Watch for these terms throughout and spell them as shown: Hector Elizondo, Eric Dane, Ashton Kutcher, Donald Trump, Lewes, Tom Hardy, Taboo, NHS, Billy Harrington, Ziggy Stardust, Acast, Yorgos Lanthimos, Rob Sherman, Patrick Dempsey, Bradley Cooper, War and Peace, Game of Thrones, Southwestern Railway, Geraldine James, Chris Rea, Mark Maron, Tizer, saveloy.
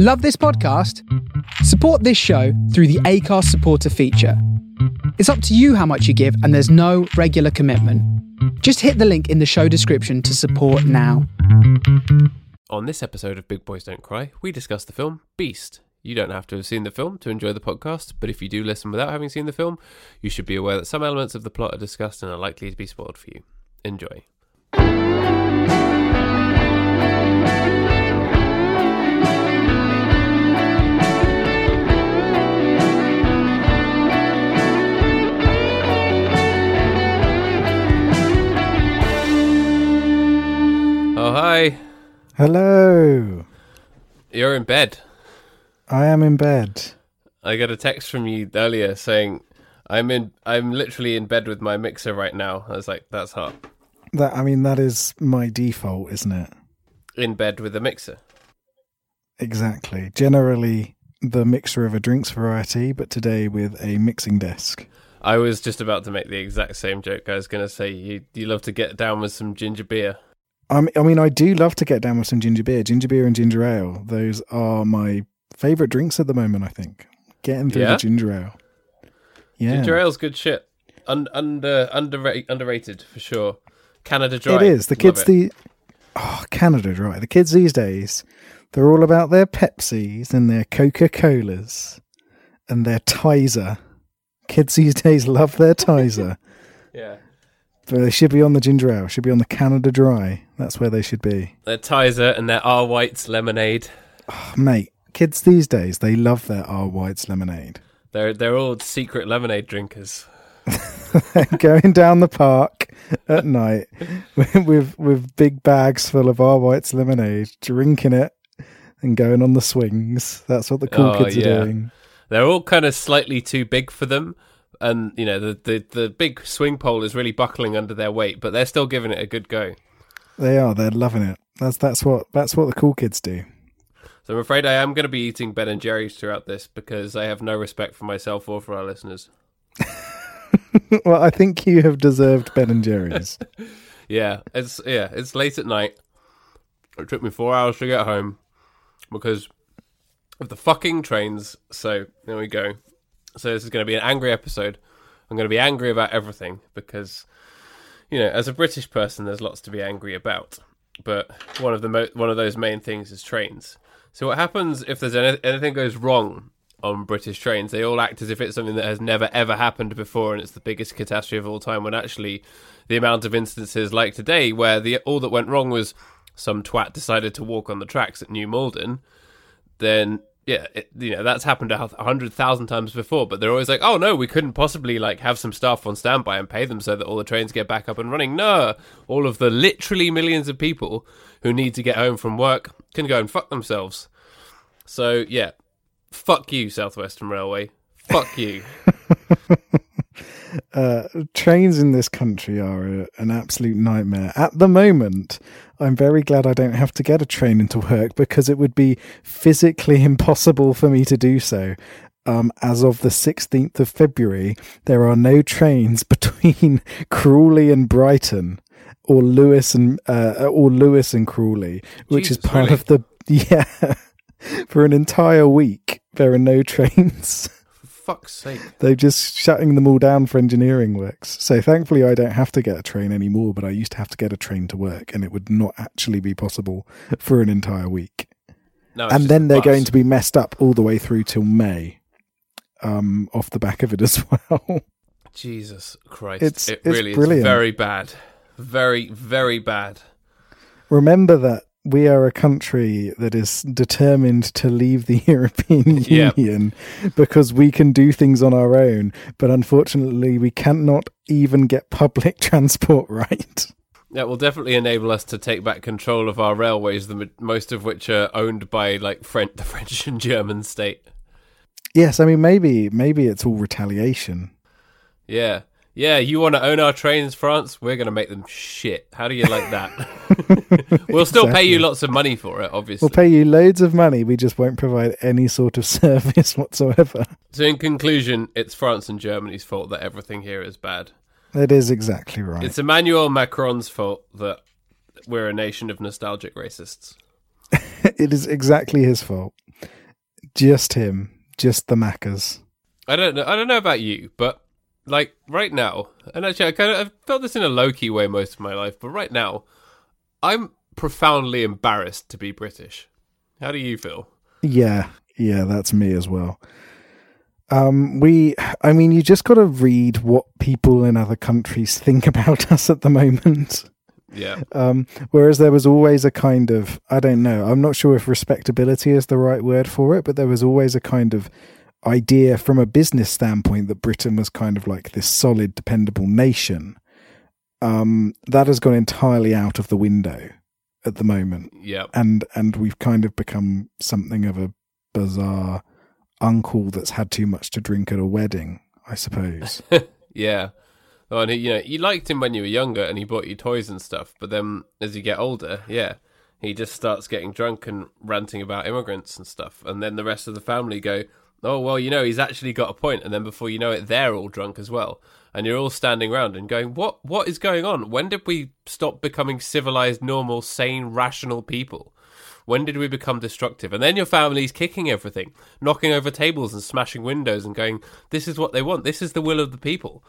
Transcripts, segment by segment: Love this podcast? Support this show through the Acast supporter feature. It's up to you how much you give, and there's no regular commitment. Just hit the link in the show description to support now. On this episode of Big Boys Don't Cry, we discuss the film Beast. You don't have to have seen the film to enjoy the podcast, but if you do listen without having seen the film, you should be aware that some elements of the plot are discussed and are likely to be spoiled for you. Enjoy. Oh, hi. Hello. You're in bed. I am in bed. I got a text from you earlier saying, I'm literally in bed with my mixer right now. I was like, that's hot. That is my default, isn't it? In bed with a mixer. Exactly. Generally, the mixer of a drinks variety, but today with a mixing desk. I was just about to make the exact same joke. I was going to say, you love to get down with some ginger beer. I do love to get down with some ginger beer and ginger ale. Those are my favourite drinks at the moment, I think. Getting through the ginger ale. Yeah. Ginger ale's good shit. Underrated, for sure. Canada Dry. It is. Canada Dry. The kids these days, they're all about their Pepsis and their Coca-Colas and their Tizer. Kids these days love their Tizer. Yeah. But they should be on the ginger ale, should be on the Canada Dry. That's where they should be. Their Tizer and their R. White's Lemonade. Oh, mate, kids these days, they love their R. White's Lemonade. They're all secret lemonade drinkers. They're going down the park at night with big bags full of R. White's Lemonade, drinking it and going on the swings. That's what the cool kids are doing. They're all kind of slightly too big for them. And, you know, the big swing pole is really buckling under their weight, but they're still giving it a good go. They are. They're loving it. That's what the cool kids do. So I'm afraid I am going to be eating Ben and Jerry's throughout this because I have no respect for myself or for our listeners. Well, I think you have deserved Ben and Jerry's. It's late at night. It took me 4 hours to get home because of the fucking trains. So there we go. So this is going to be an angry episode. I'm going to be angry about everything because, you know, as a British person, there's lots to be angry about. But one of those main things is trains. So what happens if there's anything goes wrong on British trains? They all act as if it's something that has never ever happened before, and it's the biggest catastrophe of all time. When actually, the amount of instances like today where all that went wrong was some twat decided to walk on the tracks at New Malden, then. Yeah, that's happened 100,000 times before, but they're always like, oh no, we couldn't possibly like have some staff on standby and pay them so that all the trains get back up and running. No, all of the literally millions of people who need to get home from work can go and fuck themselves. So yeah, fuck you, Southwestern Railway. Fuck you. Trains in this country are an absolute nightmare. At the moment, I'm very glad I don't have to get a train into work because it would be physically impossible for me to do so. As of the 16th of February, there are no trains between Crawley and Brighton or Lewes and Crawley, which Jesus, is part really? Of the... Yeah. For an entire week, there are no trains. Fuck's sake. They're just shutting them all down for engineering works. So thankfully I don't have to get a train anymore, but I used to have to get a train to work and it would not actually be possible for an entire week. No, and then they're going to be messed up all the way through till May off the back of it as well. Jesus Christ. It's really brilliant. Is very bad. Very, very bad. Remember that we are a country that is determined to leave the European Union because we can do things on our own, but unfortunately we cannot even get public transport right. That will definitely enable us to take back control of our railways, most of which are owned by like the French and German state. Yes, I mean, maybe it's all retaliation. Yeah. Yeah, you want to own our trains, France? We're going to make them shit. How do you like that? We'll still pay you lots of money for it, obviously. We'll pay you loads of money. We just won't provide any sort of service whatsoever. So in conclusion, it's France and Germany's fault that everything here is bad. That is exactly right. It's Emmanuel Macron's fault that we're a nation of nostalgic racists. It is exactly his fault. Just him. Just the Maccas. I don't know about you, but like right now, and actually I've felt this in a low-key way most of my life, but right now, I'm profoundly embarrassed to be British. How do you feel? Yeah, that's me as well. You just got to read what people in other countries think about us at the moment. Yeah. Whereas there was always a kind of, I don't know, I'm not sure if respectability is the right word for it, but there was always a kind of idea from a business standpoint that Britain was kind of like this solid, dependable nation. That has gone entirely out of the window at the moment. Yeah. And we've kind of become something of a bizarre uncle that's had too much to drink at a wedding, I suppose. Yeah. Oh, and you liked him when you were younger and he bought you toys and stuff, but then as you get older, yeah, he just starts getting drunk and ranting about immigrants and stuff, and then the rest of the family go, oh, well, he's actually got a point, and then before you know it, they're all drunk as well, and you're all standing around and going, what is going on? When did we stop becoming civilized, normal, sane, rational people? When did we become destructive? And then your family's kicking everything, knocking over tables and smashing windows and going, this is what they want. This is the will of the people.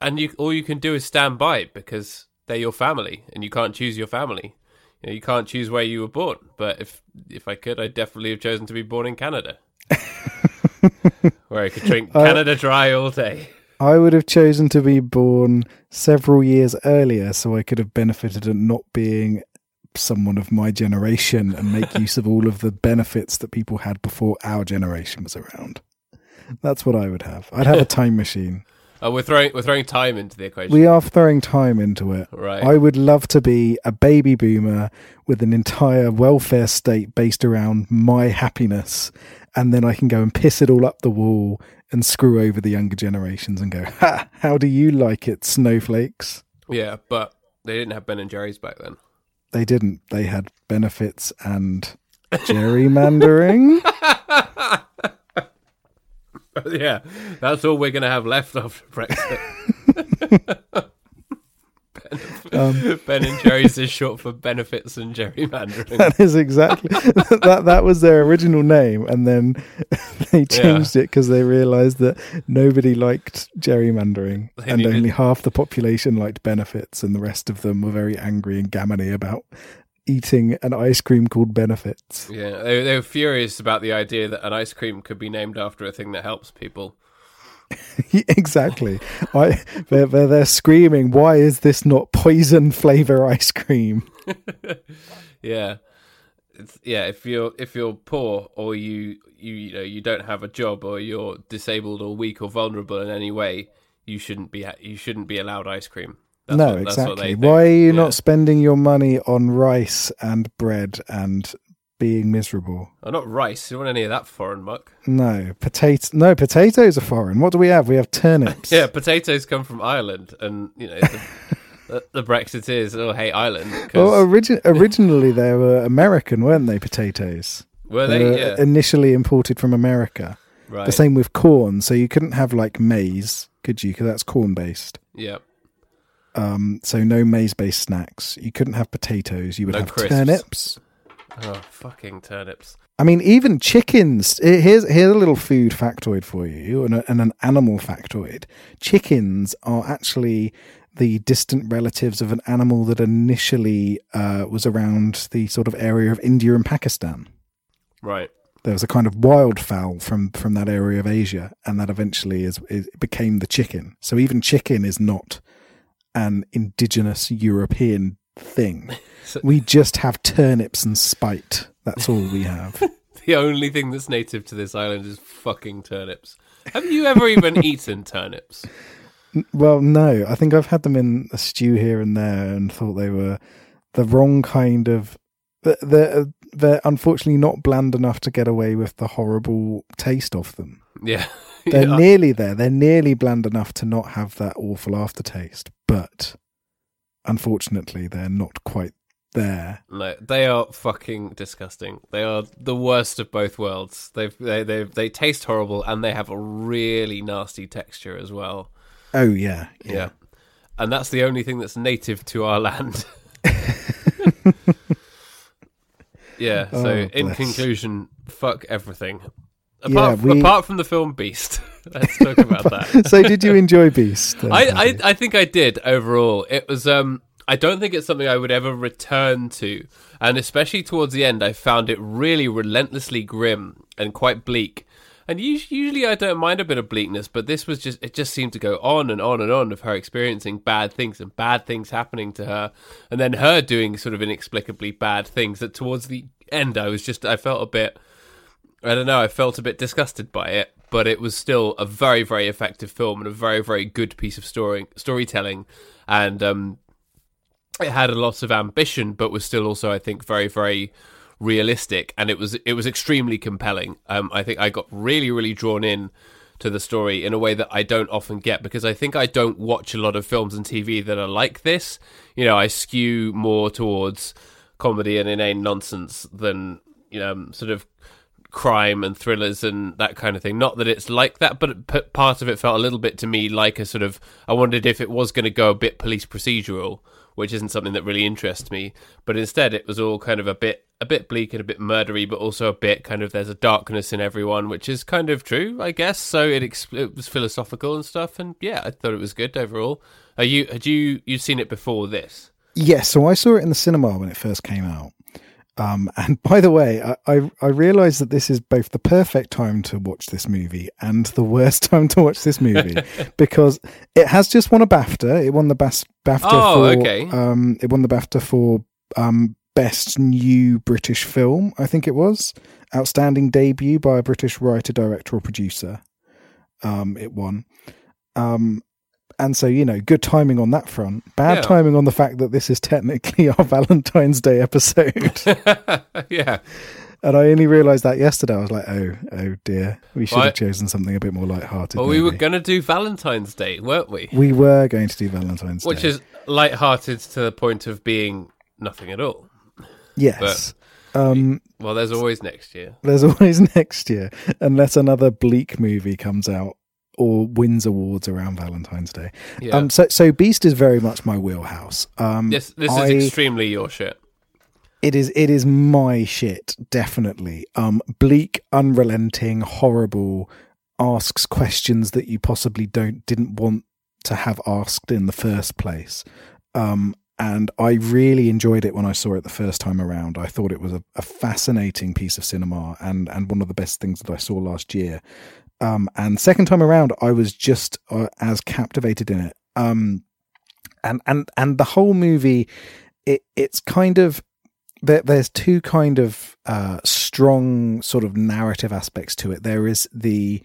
And all you can do is stand by it because they're your family and you can't choose your family. You can't choose where you were born. But if I could, I'd definitely have chosen to be born in Canada, where I could drink Canada Dry all day. I would have chosen to be born several years earlier so I could have benefited at not being someone of my generation and make use of all of the benefits that people had before our generation was around. That's what I would have. I'd have a time machine. Oh, we're throwing time into the equation. We are throwing time into it. Right. I would love to be a baby boomer with an entire welfare state based around my happiness, and then I can go and piss it all up the wall and screw over the younger generations and go, ha, how do you like it, snowflakes? Yeah, but they didn't have Ben and Jerry's back then. They didn't. They had benefits and gerrymandering. Yeah, that's all we're going to have left after Brexit. Ben and Jerry's is short for benefits and gerrymandering. That is exactly. that was their original name, and then they changed it because they realised that nobody liked gerrymandering, only half the population liked benefits, and the rest of them were very angry and gammony about eating an ice cream called benefits. Yeah, they were furious about the idea that an ice cream could be named after a thing that helps people. Exactly. They're screaming, why is this not poison flavor ice cream? Yeah. If you're poor or you don't have a job or you're disabled or weak or vulnerable in any way, you shouldn't be allowed ice cream. Exactly. Why are you not spending your money on rice and bread and being miserable? Oh, not rice. You don't want any of that foreign muck. No, potatoes are foreign. What do we have? We have turnips. Yeah, potatoes come from Ireland, and the Brexiteers all hate Ireland. Well, originally they were American, weren't they? Potatoes were they were initially imported from America. Right. The same with corn. So you couldn't have like maize, could you? Because that's corn based. Yeah. So no maize-based snacks. You couldn't have potatoes. You would have crisps. Turnips. Oh, fucking turnips. I mean, even chickens. Here's a little food factoid for you and an animal factoid. Chickens are actually the distant relatives of an animal that initially was around the sort of area of India and Pakistan. Right. There was a kind of wildfowl from that area of Asia, and that eventually became the chicken. So even chicken is not an indigenous European thing. We just have turnips and spite. That's all we have. The only thing that's native to this island is fucking turnips. Have you ever even eaten turnips? Well, no. I think I've had them in a stew here and there and thought they were the wrong kind of... They're unfortunately not bland enough to get away with the horrible taste of them. Yeah. They're nearly there. They're nearly bland enough to not have that awful aftertaste, but unfortunately, they're not quite there. No, they are fucking disgusting. They are the worst of both worlds. They taste horrible, and they have a really nasty texture as well. Oh yeah. And that's the only thing that's native to our land. Yeah. So in conclusion, fuck everything. Apart from the film Beast. Let's talk about that. So did you enjoy Beast? I think I did overall. It was I don't think it's something I would ever return to. And especially towards the end, I found it really relentlessly grim and quite bleak. And usually I don't mind a bit of bleakness, but this was just, it just seemed to go on and on and on of her experiencing bad things and bad things happening to her. And then her doing sort of inexplicably bad things that towards the end, I felt a bit disgusted by it, but it was still a very, very effective film and a very, very good piece of storytelling. And it had a lot of ambition, but was still also, I think, very, very realistic, and it was extremely compelling. I think I got really, really drawn in to the story in a way that I don't often get, because I think I don't watch a lot of films and TV that are like this. You know, I skew more towards comedy and inane nonsense than, you know, sort of crime and thrillers and that kind of thing. Not that it's like that, but part of it felt a little bit to me like a sort of, I wondered if it was going to go a bit police procedural, which isn't something that really interests me. But instead, it was all kind of a bit bleak and a bit murdery, but also a bit kind of, there's a darkness in everyone, which is kind of true, I guess. So it was philosophical and stuff. And yeah, I thought it was good overall. You'd seen it before this? Yeah, so I saw it in the cinema when it first came out. And by the way, I realised that this is both the perfect time to watch this movie and the worst time to watch this movie, because it has just won a BAFTA. It won the BAFTA. Oh, for, okay. It won the BAFTA for Best New British Film, I think it was. Outstanding debut by a British writer, director, or producer. It won. And so, you know, good timing on that front. Bad timing on the fact that this is technically our Valentine's Day episode. Yeah. And I only realised that yesterday. I was like, oh dear. We should have chosen something a bit more lighthearted. Well, we were going to do Valentine's Day, weren't we? We were going to do Valentine's Day. Which is lighthearted to the point of being nothing at all. Yes. But, well, there's always next year. There's always next year. Unless another bleak movie comes out or wins awards around Valentine's Day. Yeah. So Beast is very much my wheelhouse. This is extremely your shit. It is my shit, definitely. Bleak, unrelenting, horrible, asks questions that you possibly didn't want to have asked in the first place. And I really enjoyed it when I saw it the first time around. I thought it was a fascinating piece of cinema and one of the best things that I saw last year. And second time around, I was just as captivated in it. And the whole movie, it's kind of, there's two kind of strong sort of narrative aspects to it. There is the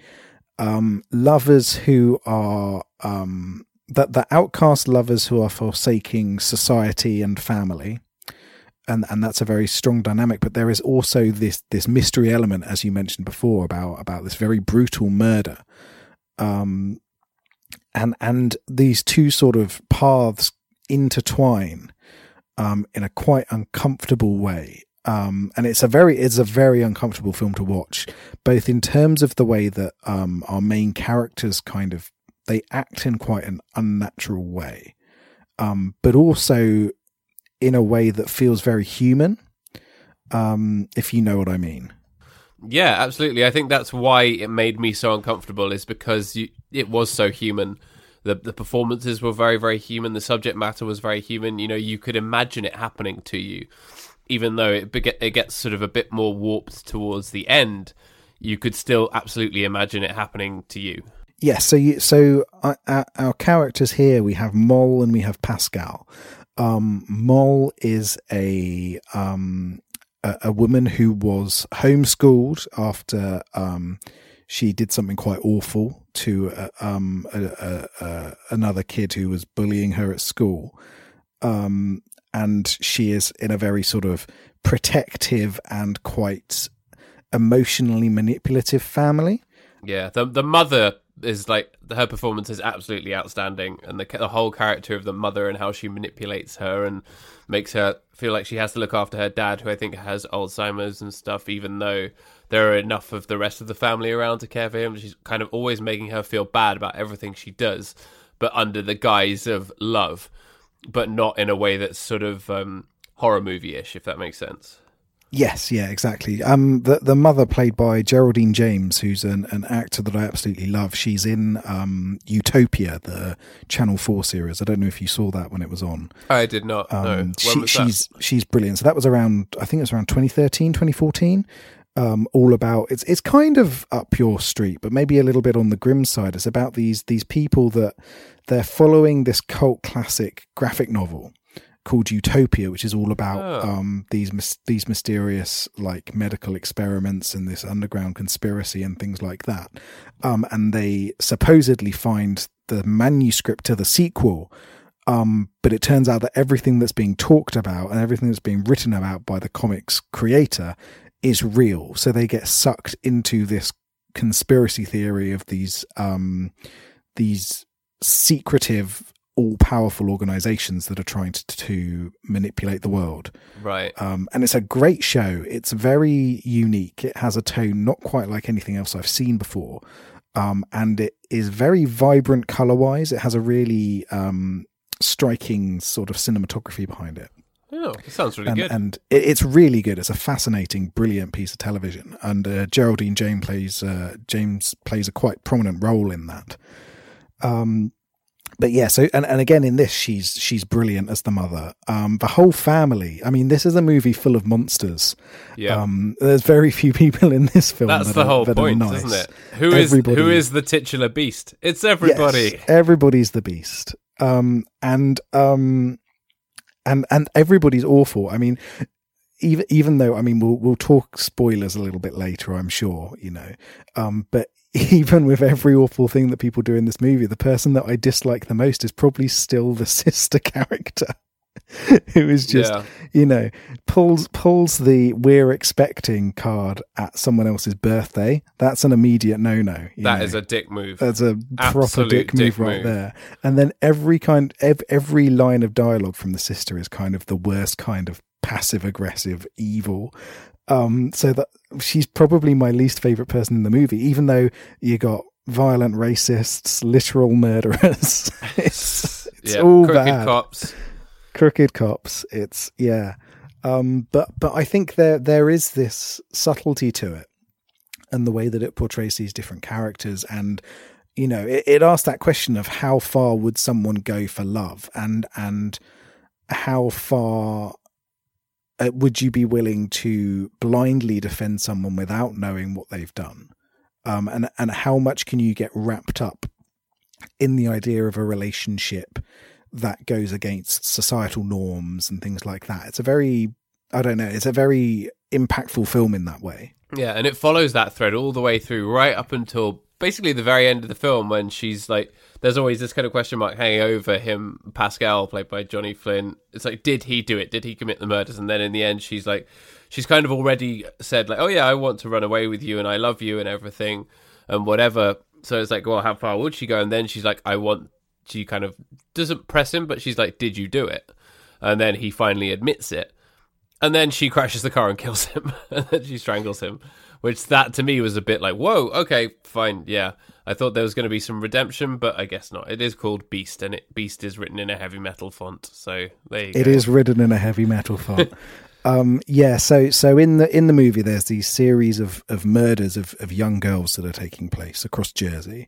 lovers who are the outcast lovers who are forsaking society and family. And that's a very strong dynamic, but there is also this mystery element, as you mentioned before, about this very brutal murder, and these two sort of paths intertwine in a quite uncomfortable way, and it's a very uncomfortable film to watch, both in terms of the way that our main characters kind of they act in quite an unnatural way, but also in a way that feels very human, if you know what I mean. Yeah, absolutely. I think that's why it made me so uncomfortable, is because it was so human. The performances were very, very human. The subject matter was very human. You know, you could imagine it happening to you, even though it gets sort of a bit more warped towards the end. You could still absolutely imagine it happening to you. Yes. Yeah, so our characters here, we have Moll and we have Pascal. Moll is a woman who was homeschooled after she did something quite awful to another kid who was bullying her at school, and she is in a very sort of protective and quite emotionally manipulative family. Yeah, the mother is like, her performance is absolutely outstanding, and the whole character of the mother and how she manipulates her and makes her feel like she has to look after her dad, who I think has Alzheimer's and stuff, even though there are enough of the rest of the family around to care for him. She's kind of always making her feel bad about everything she does, but under the guise of love, but not in a way that's sort of horror movie-ish, if that makes sense. Yes, yeah, exactly. The mother played by Geraldine James, who's an actor that I absolutely love. She's in Utopia, the Channel 4 series. I don't know if you saw that when it was on. I did not, no. She's brilliant. So that was around, I think it was around 2013, 2014. All about, it's kind of up your street, but maybe a little bit on the grim side. It's about these people that they're following this cult classic graphic novel called Utopia, which is all about these mysterious like medical experiments and this underground conspiracy and things like that. And they supposedly find the manuscript to the sequel. But it turns out that everything that's being talked about and everything that's being written about by the comics creator is real. So they get sucked into this conspiracy theory of these secretive, all-powerful organizations that are trying to manipulate the world. Right. And it's a great show. It's very unique. It has a tone not quite like anything else I've seen before. And it is very vibrant color-wise. It has a really striking sort of cinematography behind it. Oh, that sounds really good. And it's really good. It's a fascinating, brilliant piece of television. And Geraldine James plays a quite prominent role in that. But yeah, so and again in this, she's brilliant as the mother. The whole family. I mean, this is a movie full of monsters. Yeah. There's very few people in this film. That's the whole point, nice. Isn't it? Who is the titular beast? It's everybody. Yes, everybody's the beast. And everybody's awful. I mean, even though, I mean, we'll talk spoilers a little bit later, I'm sure, you know. But even with every awful thing that people do in this movie, the person that I dislike the most is probably still the sister character, who is just, you know, pulls the "we're expecting" card at someone else's birthday. That's an immediate no-no. That is a dick move. That's a absolute proper dick move right there. And then every line of dialogue from the sister is kind of the worst kind of passive-aggressive evil. So that she's probably my least favorite person in the movie, even though you got violent racists, literal murderers. it's all crooked bad. Crooked cops. It's but I think there is this subtlety to it, and the way that it portrays these different characters, and you know, it asks that question of how far would someone go for love, and how far would you be willing to blindly defend someone without knowing what they've done, and how much can you get wrapped up in the idea of a relationship that goes against societal norms and things like that. It's a very, I don't know, it's a very impactful film in that way. Yeah, and it follows that thread all the way through, right up until basically the very end of the film, when she's like, there's always this kind of question mark hanging over him, Pascal, played by Johnny Flynn. It's like, did he do it? Did he commit the murders? And then in the end, she's like, she's kind of already said like, oh yeah, I want to run away with you and I love you and everything and whatever. So it's like, well, how far would she go? And then she's like, she kind of doesn't press him, but she's like, did you do it? And then he finally admits it. And then she crashes the car and kills him. And then she strangles him, which that to me was a bit like, whoa, okay, fine. Yeah. I thought there was going to be some redemption, but I guess not. It is called Beast, and Beast is written in a heavy metal font. So there you go. It is written in a heavy metal font. Yeah. So in the movie, there's these series of murders of young girls that are taking place across Jersey.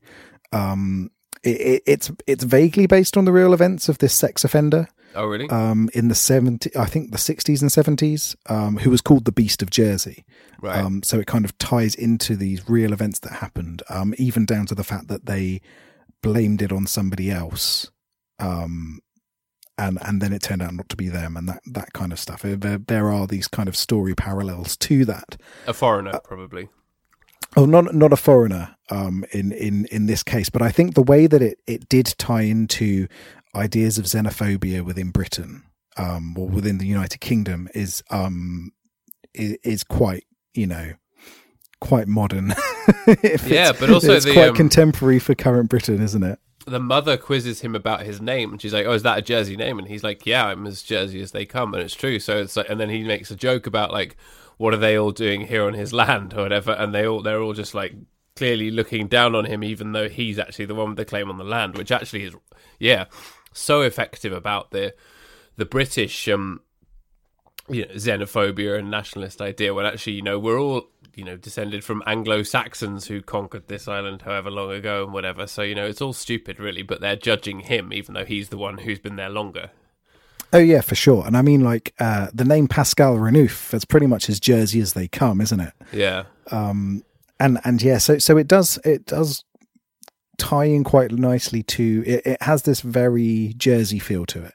It's vaguely based on the real events of this sex offender. Oh, really? In the 70s, I think the 60s and 70s, who was called the Beast of Jersey. Right. So it kind of ties into these real events that happened, even down to the fact that they blamed it on somebody else. And then it turned out not to be them, and that kind of stuff. There are these kind of story parallels to that. A foreigner, probably. Oh, not a foreigner in this case, but I think the way that it did tie into ideas of xenophobia within Britain or within the United Kingdom is quite, you know, quite modern. Yeah, but also it's quite contemporary for current Britain, isn't it? The mother quizzes him about his name, and she's like, oh, is that a Jersey name? And he's like, yeah, I'm as Jersey as they come, and it's true. So it's like, and then he makes a joke about like, what are they all doing here on his land or whatever? And they're all just like clearly looking down on him, even though he's actually the one with the claim on the land, which actually is, yeah, so effective about the British you know, xenophobia and nationalist idea, when actually, you know, we're all, you know, descended from Anglo-Saxons who conquered this island however long ago and whatever. So, you know, it's all stupid really, but they're judging him even though he's the one who's been there longer. Oh yeah, for sure. And I mean, like, the name Pascal Renouf, that's pretty much as Jersey as they come, isn't it? Yeah. And yeah, so it does tie in quite nicely to it. It has this very Jersey feel to it.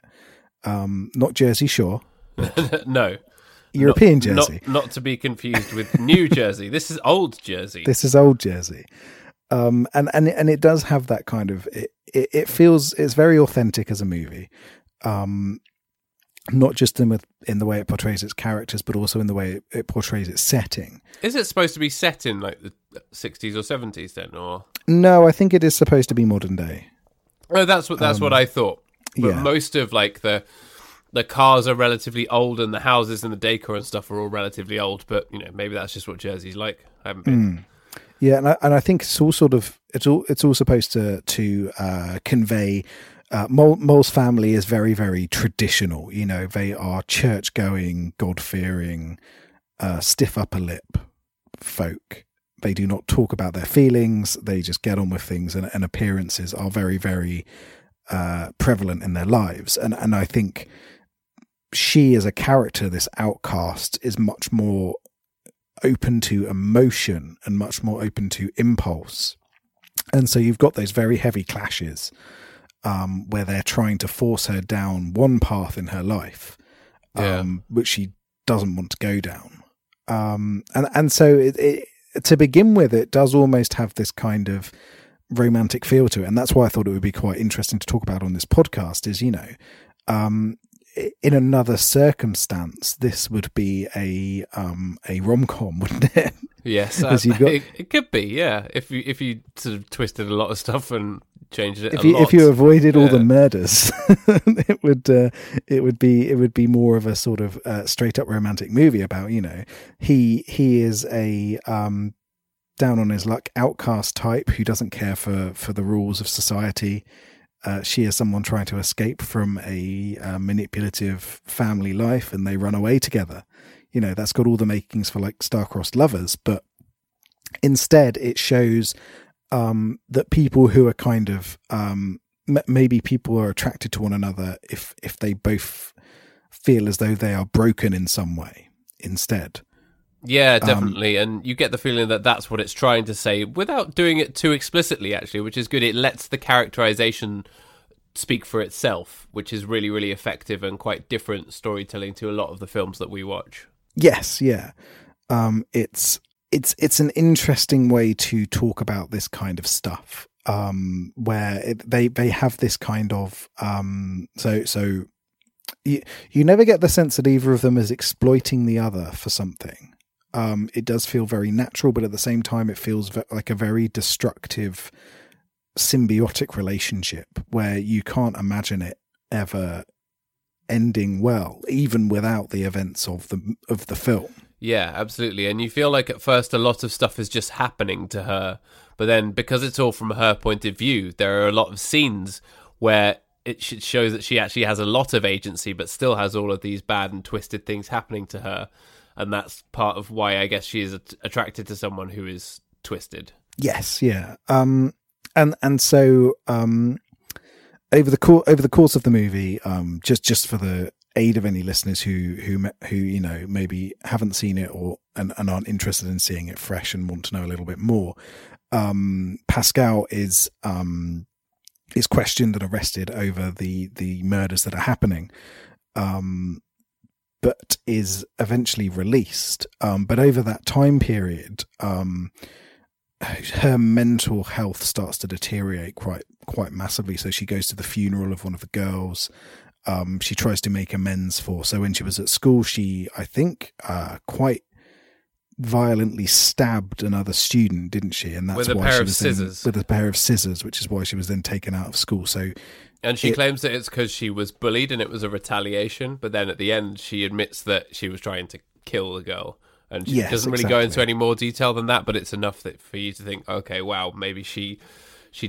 Not Jersey Shore. No. European Jersey. Not to be confused with New Jersey. This is old Jersey. And it does have that kind of, it feels, it's very authentic as a movie. Not just in the way it portrays its characters, but also in the way it portrays its setting. Is it supposed to be set in like the 60s or 70s then, or? No, I think it is supposed to be modern day. Oh, that's what I thought. But yeah. Most of like the cars are relatively old, and the houses and the decor and stuff are all relatively old. But you know, maybe that's just what Jersey's like. I haven't been. Yeah, and I think it's all sort of it's all supposed to convey. Mole's family is very, very traditional. You know, they are church-going, God-fearing, stiff upper lip folk. They do not talk about their feelings. They just get on with things, and appearances are very, very prevalent in their lives. And I think she as a character, this outcast, is much more open to emotion and much more open to impulse. And so you've got those very heavy clashes where they're trying to force her down one path in her life, which she doesn't want to go down. And so it to begin with, it does almost have this kind of romantic feel to it. And that's why I thought it would be quite interesting to talk about on this podcast is, you know, in another circumstance, this would be a rom-com, wouldn't it? Yes, it could be, yeah. If you sort of twisted a lot of stuff and changed it a lot. If you avoided all the murders, it would be more of a sort of straight up romantic movie about, you know, he is a down on his luck outcast type who doesn't care for the rules of society. She is someone trying to escape from a manipulative family life, and they run away together. You know, that's got all the makings for like star-crossed lovers, but instead it shows that people who are kind of maybe people are attracted to one another if they both feel as though they are broken in some way instead. Yeah, definitely. And you get the feeling that that's what it's trying to say without doing it too explicitly, actually, which is good. It lets the characterization speak for itself, which is really, really effective and quite different storytelling to a lot of the films that we watch. Yes, yeah. It's an interesting way to talk about this kind of stuff, where they have this kind of... So you never get the sense that either of them is exploiting the other for something. It does feel very natural, but at the same time, it feels like a very destructive, symbiotic relationship where you can't imagine it ever ending well, even without the events of the film. Yeah, absolutely. And you feel like at first a lot of stuff is just happening to her, but then because it's all from her point of view, there are a lot of scenes where it shows that she actually has a lot of agency, but still has all of these bad and twisted things happening to her. And that's part of why I guess she is attracted to someone who is twisted. Yes, yeah. So over the course of the movie, just for the aid of any listeners who you know maybe haven't seen it or and aren't interested in seeing it fresh and want to know a little bit more, Pascal is questioned and arrested over the murders that are happening. But is eventually released. But over that time period, her mental health starts to deteriorate quite massively. So she goes to the funeral of one of the girls. She tries to make amends for. So when she was at school, she, I think, quite violently stabbed another student, didn't she? And that's why she was with a pair of scissors, which is why she was then taken out of school. So, and she claims that it's because she was bullied and it was a retaliation. But then at the end, she admits that she was trying to kill the girl, and she doesn't really go into any more detail than that. But it's enough that for you to think, okay, wow, maybe she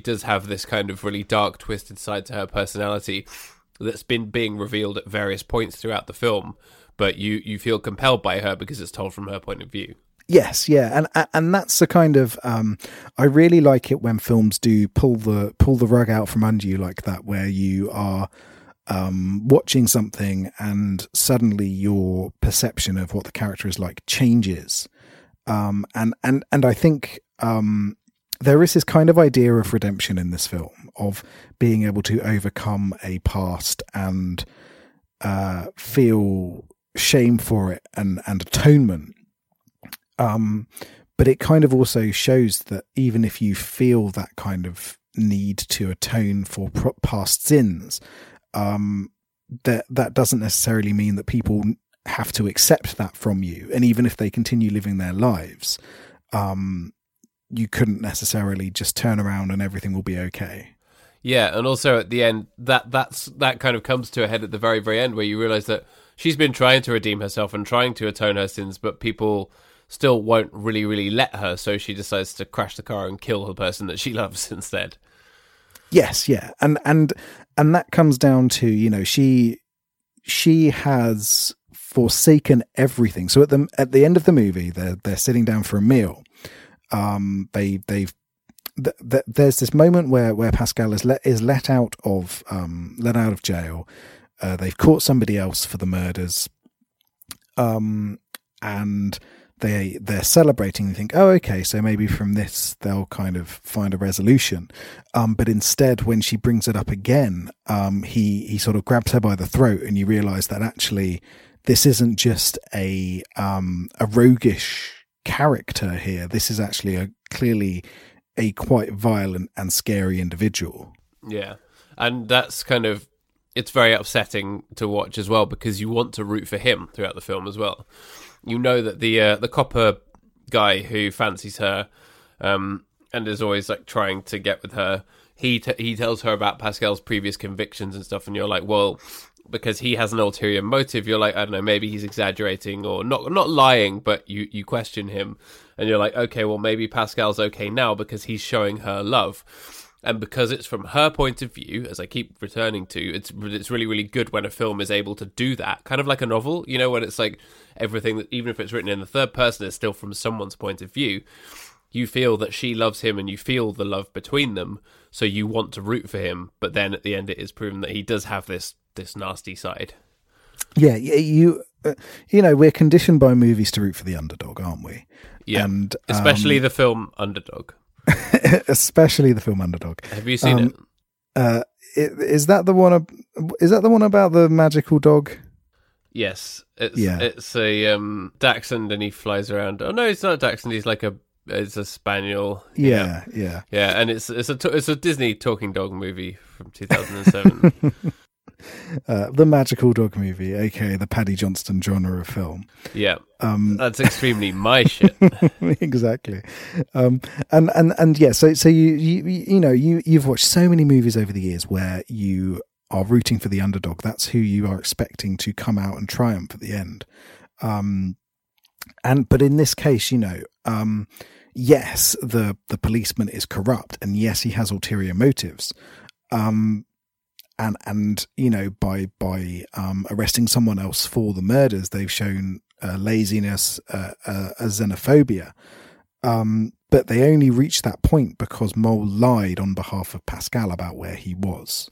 does have this kind of really dark, twisted side to her personality that's been being revealed at various points throughout the film. but you feel compelled by her because it's told from her point of view. Yes, yeah, and that's the kind of I really like it when films do pull the rug out from under you like that, where you are watching something and suddenly your perception of what the character is like changes, and I think there is this kind of idea of redemption in this film, of being able to overcome a past and feel shame for it and atonement. But it kind of also shows that even if you feel that kind of need to atone for past sins, that doesn't necessarily mean that people have to accept that from you. And even if they continue living their lives, you couldn't necessarily just turn around and everything will be okay. Yeah. And also at the end, that kind of comes to a head at the very, very end, where you realize that she's been trying to redeem herself and trying to atone her sins, but people still won't really, really let her, so she decides to crash the car and kill the person that she loves instead. Yes, yeah. And that comes down to, you know, she has forsaken everything. So at the end of the movie, they're sitting down for a meal. There's this moment where Pascal is let out of jail. They've caught somebody else for the murders. And they're celebrating. They think, oh, okay, so maybe from this they'll kind of find a resolution. But instead, when she brings it up again, he sort of grabs her by the throat, and you realise that actually this isn't just a roguish character here. This is actually clearly a quite violent and scary individual. Yeah, and that's kind of, it's very upsetting to watch as well, because you want to root for him throughout the film as well. You know that the copper guy who fancies her and is always like trying to get with her, he tells her about Pascal's previous convictions and stuff, and you're like, well, because he has an ulterior motive, you're like, I don't know, maybe he's exaggerating or not lying, but you question him, and you're like, okay, well, maybe Pascal's okay now because he's showing her love. And because it's from her point of view, as I keep returning to, it's really, really good when a film is able to do that, kind of like a novel, you know, when it's like everything, that even if it's written in the third person, it's still from someone's point of view. You feel that she loves him and you feel the love between them, so you want to root for him. But then at the end, it is proven that he does have this nasty side. Yeah, you know, we're conditioned by movies to root for the underdog, aren't we? Yeah, and especially the film Underdog. Especially the film Underdog. Have you seen it? Is that the one about the magical dog? Yes, it's a dachshund, and he flies around. Oh no, it's not a dachshund. It's a spaniel. Yeah. And it's a Disney talking dog movie from 2007. The magical dog movie, aka the Paddy Johnston genre of film. Yeah, that's extremely my shit. Exactly. And yeah, so you've watched so many movies over the years where you are rooting for the underdog. That's who you are expecting to come out and triumph at the end. But in this case, you know, yes, the policeman is corrupt, and yes, he has ulterior motives. And you know, by arresting someone else for the murders, they've shown laziness, xenophobia. But they only reached that point because Mole lied on behalf of Pascal about where he was.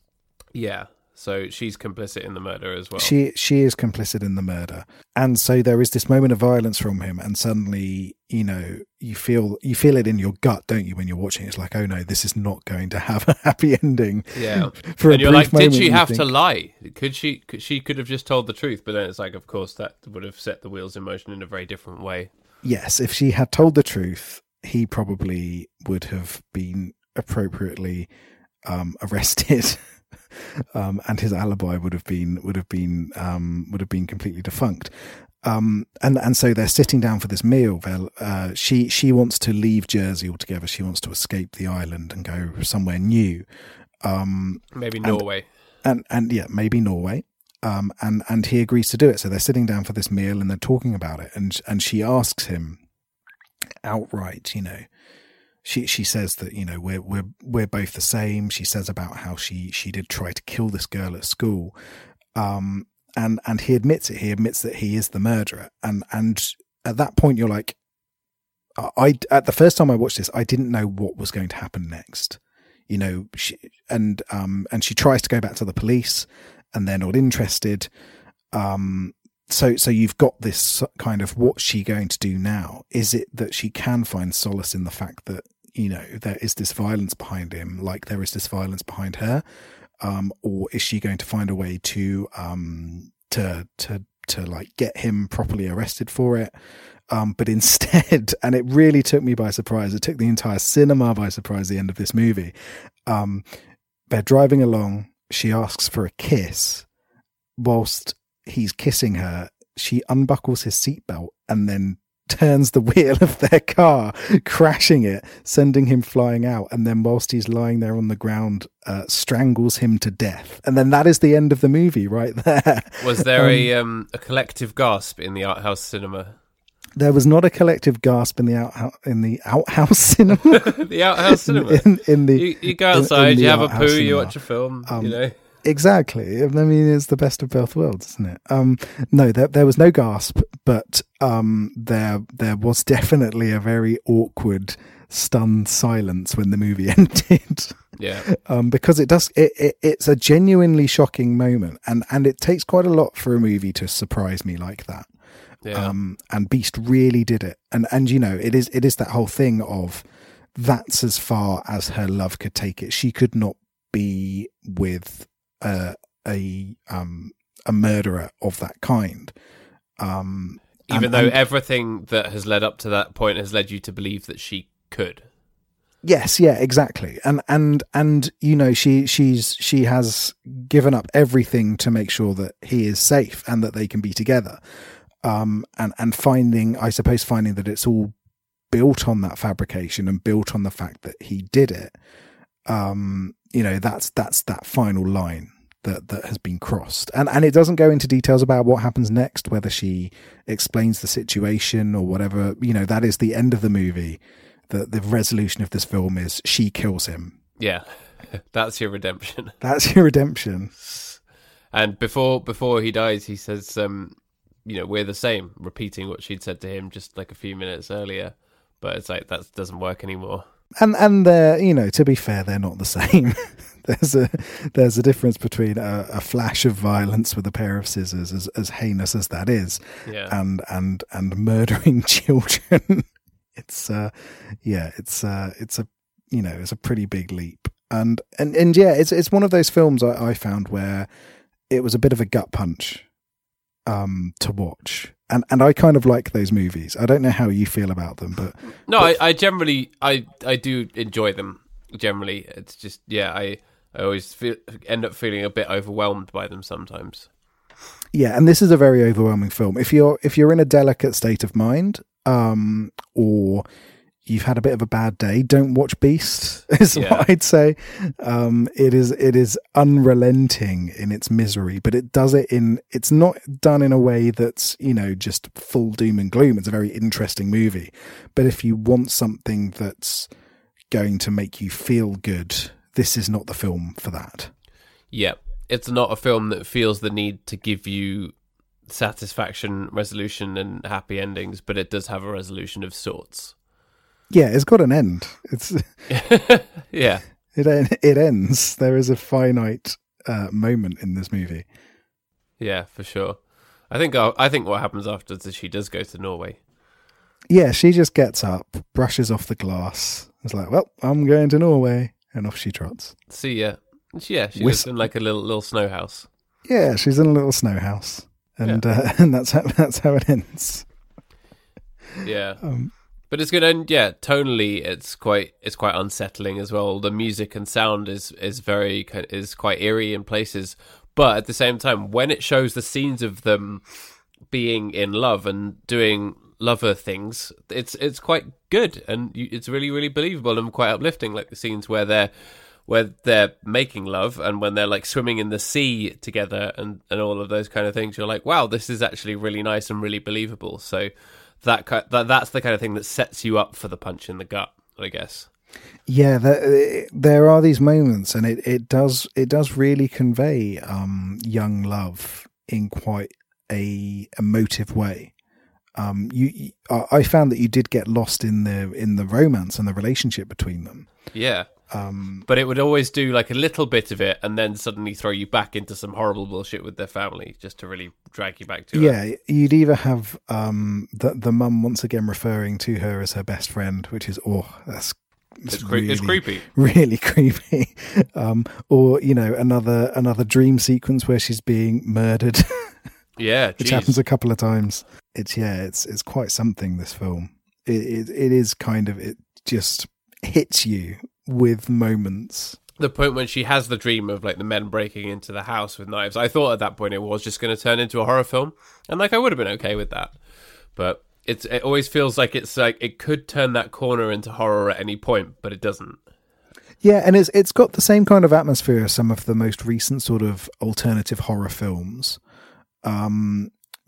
Yeah, so she's complicit in the murder as well. She is complicit in the murder, and so there is this moment of violence from him, and suddenly, you know, you feel it in your gut, don't you, when you're watching? It's like, oh no, this is not going to have a happy ending. Yeah, and you're like, did she have to lie? Could she could have just told the truth? But then it's like, of course, that would have set the wheels in motion in a very different way. Yes, if she had told the truth, he probably would have been appropriately arrested. And his alibi would have been completely defunct. And so they're sitting down for this meal. She wants to leave Jersey altogether. She wants to escape the island and go somewhere new. Maybe Norway. And yeah, maybe Norway. And he agrees to do it. So they're sitting down for this meal and they're talking about it. And she asks him outright, you know, She says that, you know, we're both the same. She says about how she did try to kill this girl at school, and he admits it. He admits that he is the murderer. And at that point, you're like, at the first time I watched this, I didn't know what was going to happen next. You know, and she tries to go back to the police, and they're not interested. So you've got this kind of, what's she going to do now? Is it that she can find solace in the fact that, you know, there is this violence behind him, like there is this violence behind her? Or is she going to find a way to like get him properly arrested for it? But instead, and it really took me by surprise, it took the entire cinema by surprise, the end of this movie. They're driving along. She asks for a kiss. Whilst he's kissing her, she unbuckles his seatbelt and then turns the wheel of their car, crashing it, sending him flying out. And then whilst he's lying there on the ground, strangles him to death. And then that is the end of the movie right there. Was there a collective gasp in the art house cinema? There was not a collective gasp in the outhouse cinema. The outhouse cinema. You go outside, you have a poo, cinema. You watch a film, you know. Exactly. I mean, it's the best of both worlds, isn't it? No, there was no gasp, but there was definitely a very awkward, stunned silence when the movie ended. Yeah. Because it does. It's a genuinely shocking moment, and it takes quite a lot for a movie to surprise me like that. Yeah. And Beast really did it. And you know, it is that whole thing of that's as far as her love could take it. She could not be with a murderer of that kind. Even though everything that has led up to that point has led you to believe that she could. Yes, yeah, exactly. And you know, she has given up everything to make sure that he is safe and that they can be together. And finding that it's all built on that fabrication and built on the fact that he did it. You know, that's that final line that has been crossed, and it doesn't go into details about what happens next, whether she explains the situation or whatever. You know, that is the end of the movie. The resolution of this film is she kills him. Yeah, that's your redemption. That's your redemption. And before he dies, he says, you know, we're the same, repeating what she'd said to him just like a few minutes earlier. But it's like, that doesn't work anymore. And they're, you know, to be fair, they're not the same. there's a difference between a flash of violence with a pair of scissors, as heinous as that is, yeah, and murdering children. It's a you know, it's a pretty big leap. And yeah, it's one of those films I found where it was a bit of a gut punch to watch, and I kind of like those movies. I don't know how you feel about them, but I generally I do enjoy them. Generally, it's just, yeah, I always end up feeling a bit overwhelmed by them sometimes. Yeah, and this is a very overwhelming film. If you're in a delicate state of mind, or you've had a bit of a bad day, don't watch Beast, is what I'd say. It is unrelenting in its misery, but it does it in, it's not done in a way that's, you know, just full doom and gloom. It's a very interesting movie. But if you want something that's going to make you feel good, this is not the film for that. Yeah. It's not a film that feels the need to give you satisfaction, resolution and happy endings, but it does have a resolution of sorts. Yeah, it's got an end. It's yeah. It ends. There is a finite moment in this movie. Yeah, for sure. I think what happens afterwards is she does go to Norway. Yeah, she just gets up, brushes off the glass. It's like, well, I'm going to Norway, and off she trots. See ya. Yeah, she lives in like a little snow house. Yeah, she's in a little snow house, and that's how it ends. Yeah. But it's good, and yeah, tonally it's quite unsettling as well. The music and sound is quite eerie in places, but at the same time, when it shows the scenes of them being in love and doing lover things, it's quite good, and it's really, really believable and quite uplifting. Like the scenes where they're making love and when they're like swimming in the sea together and all of those kind of things, you're like, wow, this is actually really nice and really believable. So that's the kind of thing that sets you up for the punch in the gut, I guess. Yeah, there are these moments, and it does really convey young love in quite a emotive way. I found that you did get lost in the romance and the relationship between them. Yeah. But it would always do like a little bit of it and then suddenly throw you back into some horrible bullshit with their family just to really drag you back to it. Yeah, you'd either have the mum once again referring to her as her best friend, which is, it's creepy. Really creepy. Or, you know, another dream sequence where she's being murdered. Yeah, which happens a couple of times. It's quite something, this film. It is kind of, it just hits you with moments. The point when she has the dream of like the men breaking into the house with knives, I thought at that point it was just going to turn into a horror film, and like I would have been okay with that, but it always feels like it's like it could turn that corner into horror at any point, but it doesn't. Yeah, and it's got the same kind of atmosphere as some of the most recent sort of alternative horror films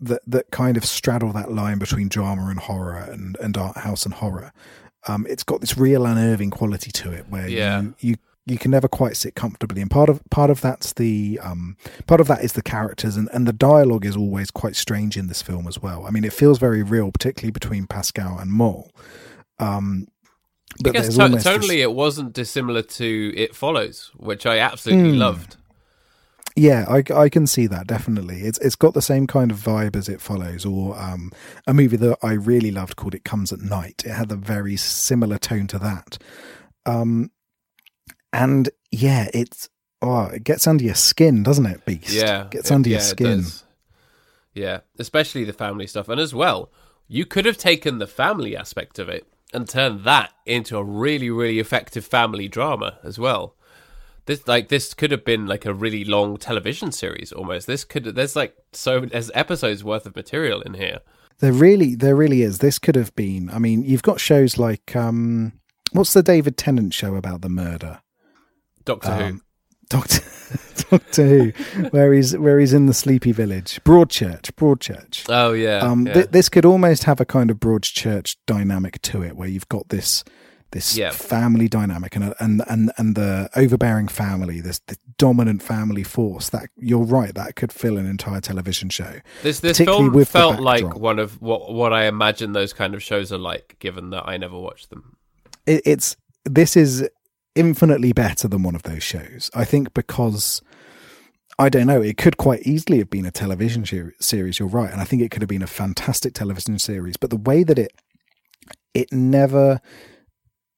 that kind of straddle that line between drama and horror and art house and horror. It's got this real unnerving quality to it where you can never quite sit comfortably. And part of that is the characters, and the dialogue is always quite strange in this film as well. I mean, it feels very real, particularly between Pascal and Moll. But I guess it wasn't dissimilar to It Follows, which I absolutely loved. Yeah, I can see that, definitely. It's got the same kind of vibe as It Follows, or a movie that I really loved called It Comes at Night. It had a very similar tone to that. And yeah, it gets under your skin, doesn't it, Beast? Yeah. It gets under your skin. It does. Yeah, especially the family stuff. And as well, you could have taken the family aspect of it and turned that into a really, really effective family drama as well. This could have been like a really long television series almost. There's episodes worth of material in here. There really is. This could have been. I mean, you've got shows like what's the David Tennant show about the murder? Doctor Who, where he's in the sleepy village, Broadchurch. Oh yeah. This could almost have a kind of Broadchurch dynamic to it, where you've got this family dynamic and the overbearing family, this dominant family force. That you're right, that could fill an entire television show. This film felt like one of what I imagine those kind of shows are like, given that I never watched them. This is infinitely better than one of those shows, I think, because I don't know, it could quite easily have been a television series, you're right, and I think it could have been a fantastic television series, but the way that it never...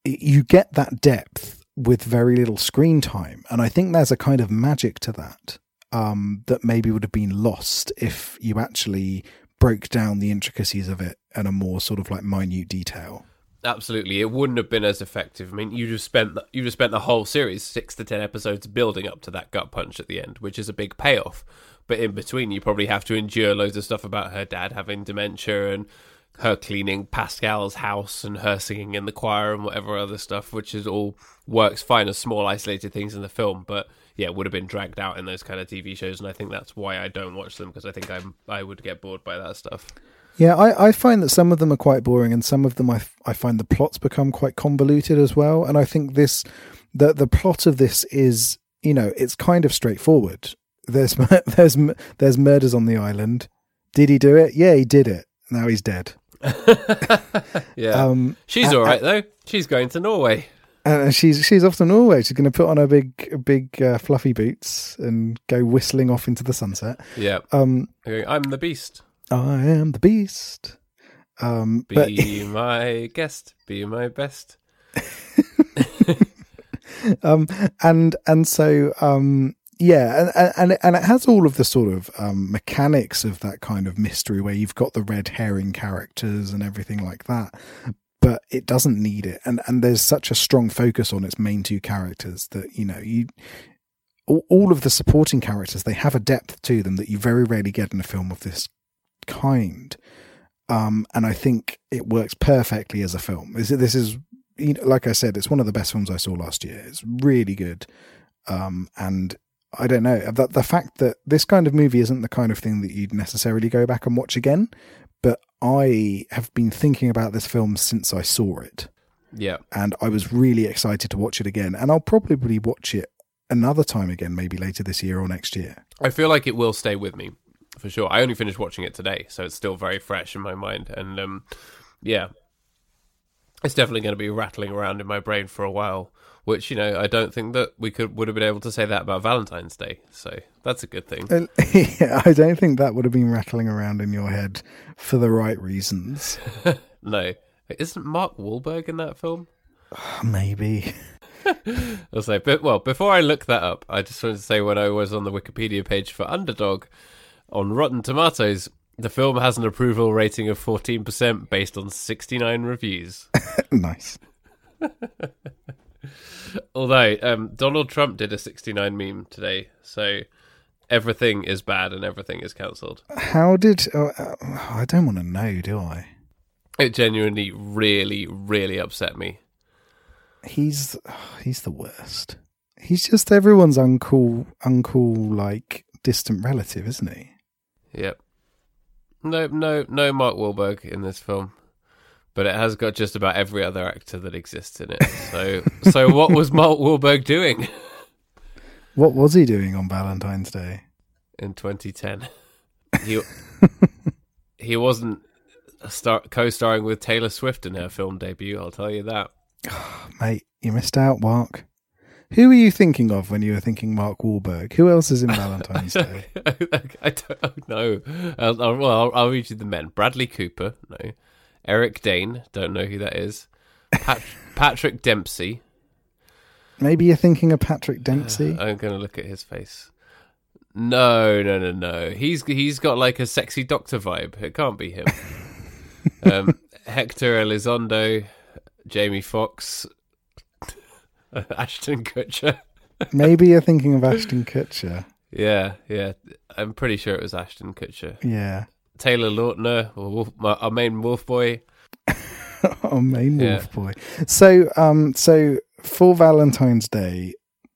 you get that depth with very little screen time. And I think there's a kind of magic to that, that maybe would have been lost if you actually broke down the intricacies of it in a more sort of like minute detail. Absolutely. It wouldn't have been as effective. I mean, you just spent the whole series, 6 to 10 episodes, building up to that gut punch at the end, which is a big payoff. But in between, you probably have to endure loads of stuff about her dad having dementia and her cleaning Pascal's house and her singing in the choir and whatever other stuff, which is all works fine as small isolated things in the film, but yeah, it would have been dragged out in those kind of TV shows, and I think that's why I don't watch them, because I think I would get bored by that stuff. Yeah, I find that some of them are quite boring, and some of them I find the plots become quite convoluted as well, and I think the plot of this is, you know, it's kind of straightforward. There's murders on the island. Did he do it? Yeah, he did it. Now he's dead. Yeah. She's all right though. She's going to Norway. She's off to Norway. She's going to put on her big fluffy boots and go whistling off into the sunset. Yeah. I'm the Beast. I am the Beast. Be my guest, be my best. So yeah, and it has all of the sort of mechanics of that kind of mystery where you've got the red herring characters and everything like that, but it doesn't need it. And there's such a strong focus on its main two characters that, you know, all of the supporting characters, they have a depth to them that you very rarely get in a film of this kind. And I think it works perfectly as a film. This is, you know, like I said, it's one of the best films I saw last year. It's really good. And I don't know, the fact that this kind of movie isn't the kind of thing that you'd necessarily go back and watch again, but I have been thinking about this film since I saw it. Yeah. And I was really excited to watch it again, and I'll probably watch it another time again, maybe later this year or next year. I feel like it will stay with me for sure. I only finished watching it today, so it's still very fresh in my mind. And yeah, it's definitely going to be rattling around in my brain for a while, which, you know, I don't think that we would have been able to say that about Valentine's Day. So that's a good thing. Yeah, I don't think that would have been rattling around in your head for the right reasons. No. Isn't Mark Wahlberg in that film? Maybe. I'll say, but, well, before I look that up, I just wanted to say when I was on the Wikipedia page for Underdog on Rotten Tomatoes, the film has an approval rating of 14% based on 69 reviews. Nice. Although Donald Trump did a 69 meme today, so everything is bad and everything is cancelled. How did... I don't want to know, do I? It genuinely really, really upset me. He's the worst. He's just everyone's uncool, like, distant relative, isn't he? Yep. No Mark Wahlberg in this film, but it has got just about every other actor that exists in it. So what was Mark Wahlberg doing? What was he doing on Valentine's Day? In 2010. He wasn't co-starring with Taylor Swift in her film debut, I'll tell you that. Oh, mate, you missed out, Mark. Who were you thinking of when you were thinking Mark Wahlberg? Who else is in Valentine's Day? I don't know. I'll read you the men. Bradley Cooper, no. Eric Dane, don't know who that is. Patrick Dempsey. Maybe you're thinking of Patrick Dempsey. I'm going to look at his face. No. He's got like a sexy doctor vibe. It can't be him. Hector Elizondo. Jamie Foxx, Ashton Kutcher. Maybe you're thinking of Ashton Kutcher. Yeah. I'm pretty sure it was Ashton Kutcher. Yeah. Taylor Lautner, our main wolf boy. So, for Valentine's Day,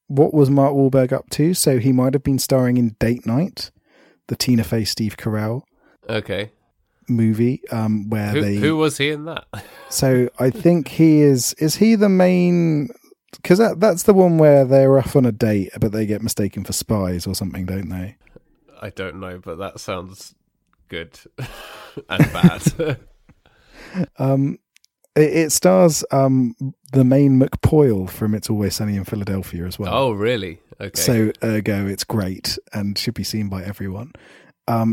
what was Mark Wahlberg up to? So he might have been starring in Date Night, the Tina Fey, Steve Carell. Okay. Movie where who was he in that? So I think he is he the main, because that's the one where they're off on a date but they get mistaken for spies or something, don't they? I don't know, but that sounds good and bad. It stars the main McPoyle from It's Always Sunny in Philadelphia as well. Oh really? Okay. So ergo it's great and should be seen by everyone.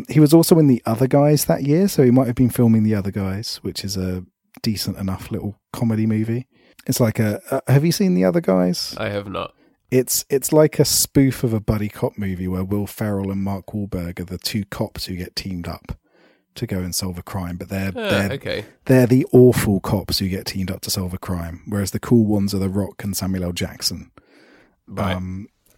He was also in The Other Guys that year, so he might have been filming The Other Guys, which is a decent enough little comedy movie. It's like have you seen The Other Guys? I have not. It's like a spoof of a buddy cop movie where Will Ferrell and Mark Wahlberg are the two cops who get teamed up to go and solve a crime, but they're the awful cops who get teamed up to solve a crime, whereas the cool ones are The Rock and Samuel L. Jackson. Right.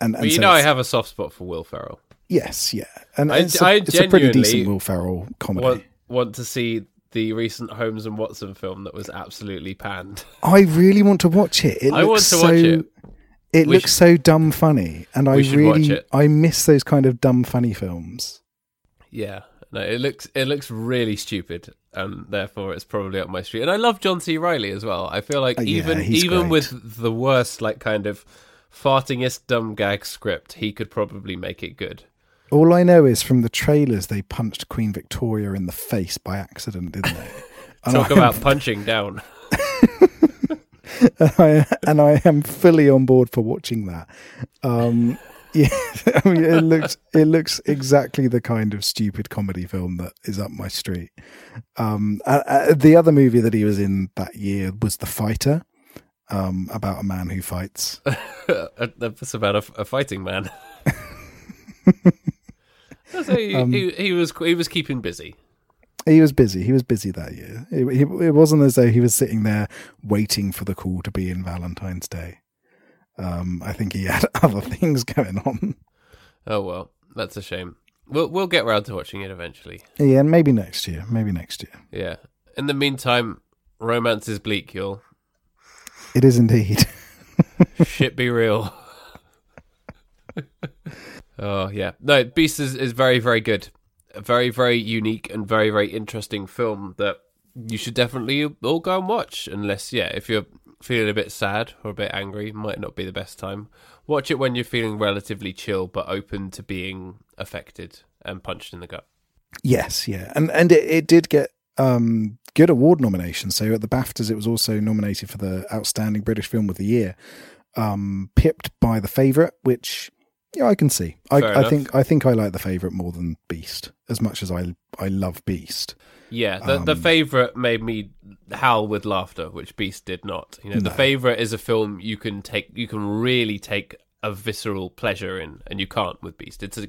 But you so know I have a soft spot for Will Ferrell. Yes, yeah. And it's a pretty decent Will Ferrell comedy. Want to see the recent Holmes and Watson film that was absolutely panned. I really want to watch it. It looks so dumb funny. And I miss those kind of dumb funny films. Yeah. No, it looks really stupid and therefore it's probably up my street. And I love John C. Reilly as well. I feel like even with the worst like kind of fartingest dumb gag script, he could probably make it good. All I know is from the trailers they punched Queen Victoria in the face by accident, didn't they? Talk about punching down. and I am fully on board for watching that. Yeah, I mean it looks exactly the kind of stupid comedy film that is up my street. The other movie that he was in that year was The Fighter. About a man who fights. That's about a fighting man. So he was keeping busy. He was busy that year. It wasn't as though he was sitting there waiting for the call to be in Valentine's Day. I think he had other things going on. Oh well, that's a shame. We'll get round to watching it eventually. Yeah, maybe next year. Yeah. In the meantime, romance is bleak, y'all. It is indeed. Shit be real. Oh, yeah. No, Beast is very, very good. A very, very unique and very, very interesting film that you should definitely all go and watch. Unless, yeah, if you're feeling a bit sad or a bit angry, might not be the best time. Watch it when you're feeling relatively chill but open to being affected and punched in the gut. Yes, yeah. And it did get good award nominations. So at the BAFTAs, it was also nominated for the Outstanding British Film of the Year, pipped by The Favourite, which... Yeah, I can see. I think I like The Favourite more than Beast, as much as I love Beast. Yeah, the Favourite made me howl with laughter, which Beast did not. You know, The Favourite is a film you can really take a visceral pleasure in, and you can't with Beast. It's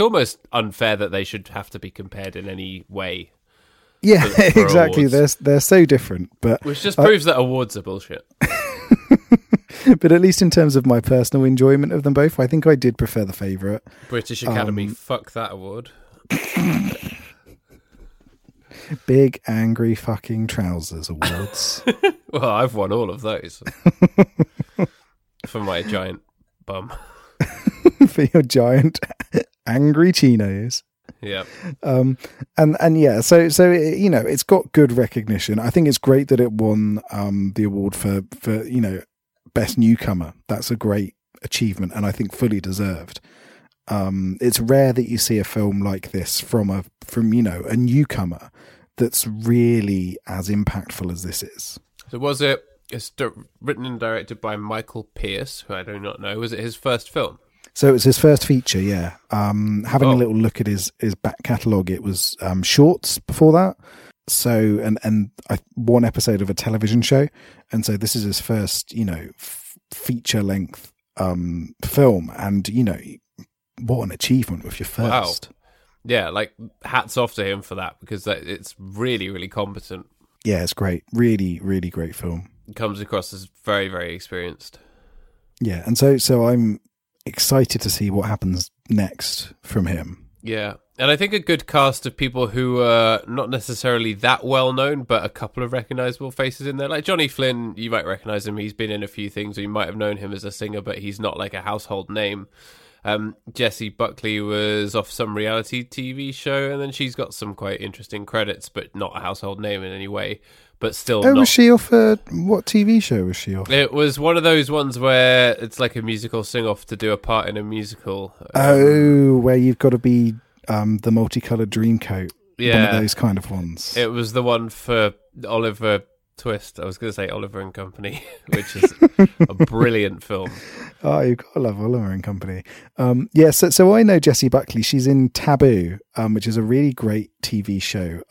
almost unfair that they should have to be compared in any way. Yeah, for exactly. Awards. They're so different, but which just proves that awards are bullshit. But at least in terms of my personal enjoyment of them both, I think I did prefer The Favourite. British Academy, fuck that award. Big Angry Fucking Trousers Awards. Well, I've won all of those. For my giant bum. For your giant angry chinos. Yeah. So it, you know, it's got good recognition. I think it's great that it won the award for you know, Best Newcomer. That's a great achievement, and I think fully deserved. It's rare that you see a film like this from you know, a newcomer that's really as impactful as this is. So it's written and directed by Michael Pierce, who I do not know. Was it his first film? So it was his first feature, yeah. Having a little look at his back catalogue, it was shorts before that. So, and one episode of a television show. And so this is his first, you know, feature length film. And, you know, what an achievement with your first. Wow. Yeah, like hats off to him for that, because it's really, really competent. Yeah, it's great. Really, really great film. It comes across as very, very experienced. Yeah, and so I'm excited to see what happens next from him. Yeah. And I think a good cast of people who are not necessarily that well-known, but a couple of recognisable faces in there. Like Johnny Flynn, you might recognise him. He's been in a few things. Or you might have known him as a singer, but he's not like a household name. Jessie Buckley was off some reality TV show, and then she's got some quite interesting credits, but not a household name in any way. But still was she off what TV show was she off? It was one of those ones where it's like a musical sing-off to do a part in a musical. Where you've got to be... the multicoloured dream coat, yeah, one of those kind of ones. It was the one for Oliver Twist. I was going to say Oliver and Company, which is a brilliant film. Oh, you've got to love Oliver and Company. So I know Jessie Buckley. She's in Taboo, which is a really great TV show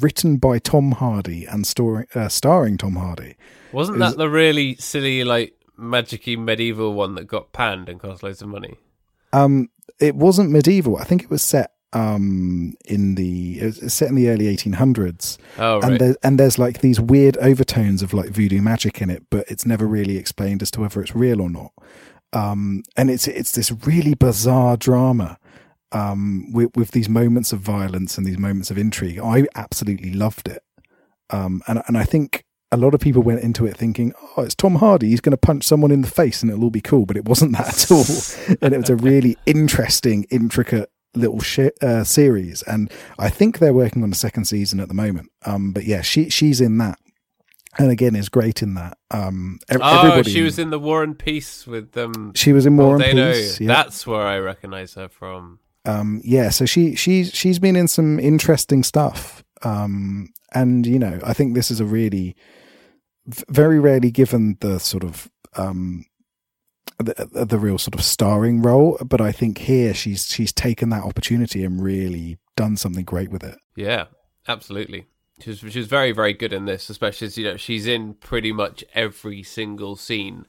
written by Tom Hardy and starring Tom Hardy. Wasn't that the really silly, like, magic-y medieval one that got panned and cost loads of money? It wasn't medieval. I think it was set in the early 1800s. Oh, right. And there's like these weird overtones of like voodoo magic in it, but it's never really explained as to whether it's real or not. And it's this really bizarre drama with these moments of violence and these moments of intrigue. I absolutely loved it. And I think a lot of people went into it thinking, oh, it's Tom Hardy. He's going to punch someone in the face and it'll all be cool. But it wasn't that at all. And it was a really interesting, intricate little series. And I think they're working on the second season at the moment. But yeah, she's in that. And again, is great in that. She was in the War and Peace with them. She was in War and Peace. Yeah. That's where I recognize her from. So she's been in some interesting stuff. And, you know, I think this is a really very rarely given the sort of the real sort of starring role. But I think here she's taken that opportunity and really done something great with it. Yeah, absolutely. She's very, very good in this, especially as, you know, she's in pretty much every single scene,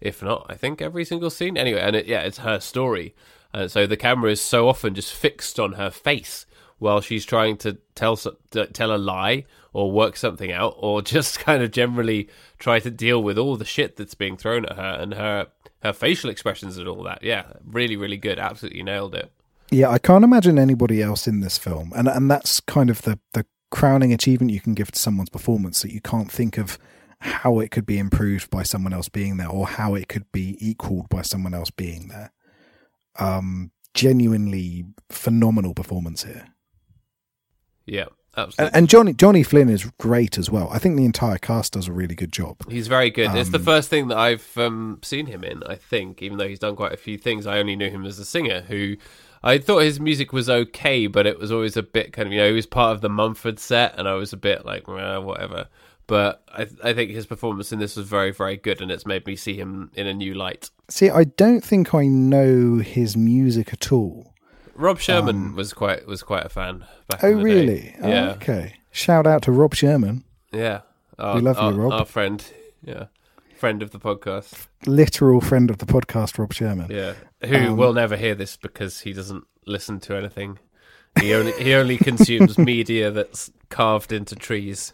if not, I think, every single scene. Anyway, and it's her story. And so the camera is so often just fixed on her face while she's trying to tell a lie or work something out, or just kind of generally try to deal with all the shit that's being thrown at her and her facial expressions and all that. Yeah, really, really good. Absolutely nailed it. Yeah, I can't imagine anybody else in this film. And that's kind of the crowning achievement you can give to someone's performance, that you can't think of how it could be improved by someone else being there, or how it could be equaled by someone else being there. Genuinely phenomenal performance here. Yeah, absolutely. And Johnny Flynn is great as well. I think the entire cast does a really good job. He's very good. It's the first thing that I've seen him in, I think, even though he's done quite a few things. I only knew him as a singer who I thought his music was okay, but it was always a bit kind of, you know, he was part of the Mumford set, and I was a bit like, whatever. But I think his performance in this was very, very good, and it's made me see him in a new light. See, I don't think I know his music at all. Rob Sherman was quite a fan back in the day. Really? Oh, really? Yeah. Okay. Shout out to Rob Sherman. Yeah. We love you, Rob. Our friend. Yeah. Friend of the podcast. Literal friend of the podcast, Rob Sherman. Yeah. Who will never hear this because he doesn't listen to anything. He only consumes media that's carved into trees.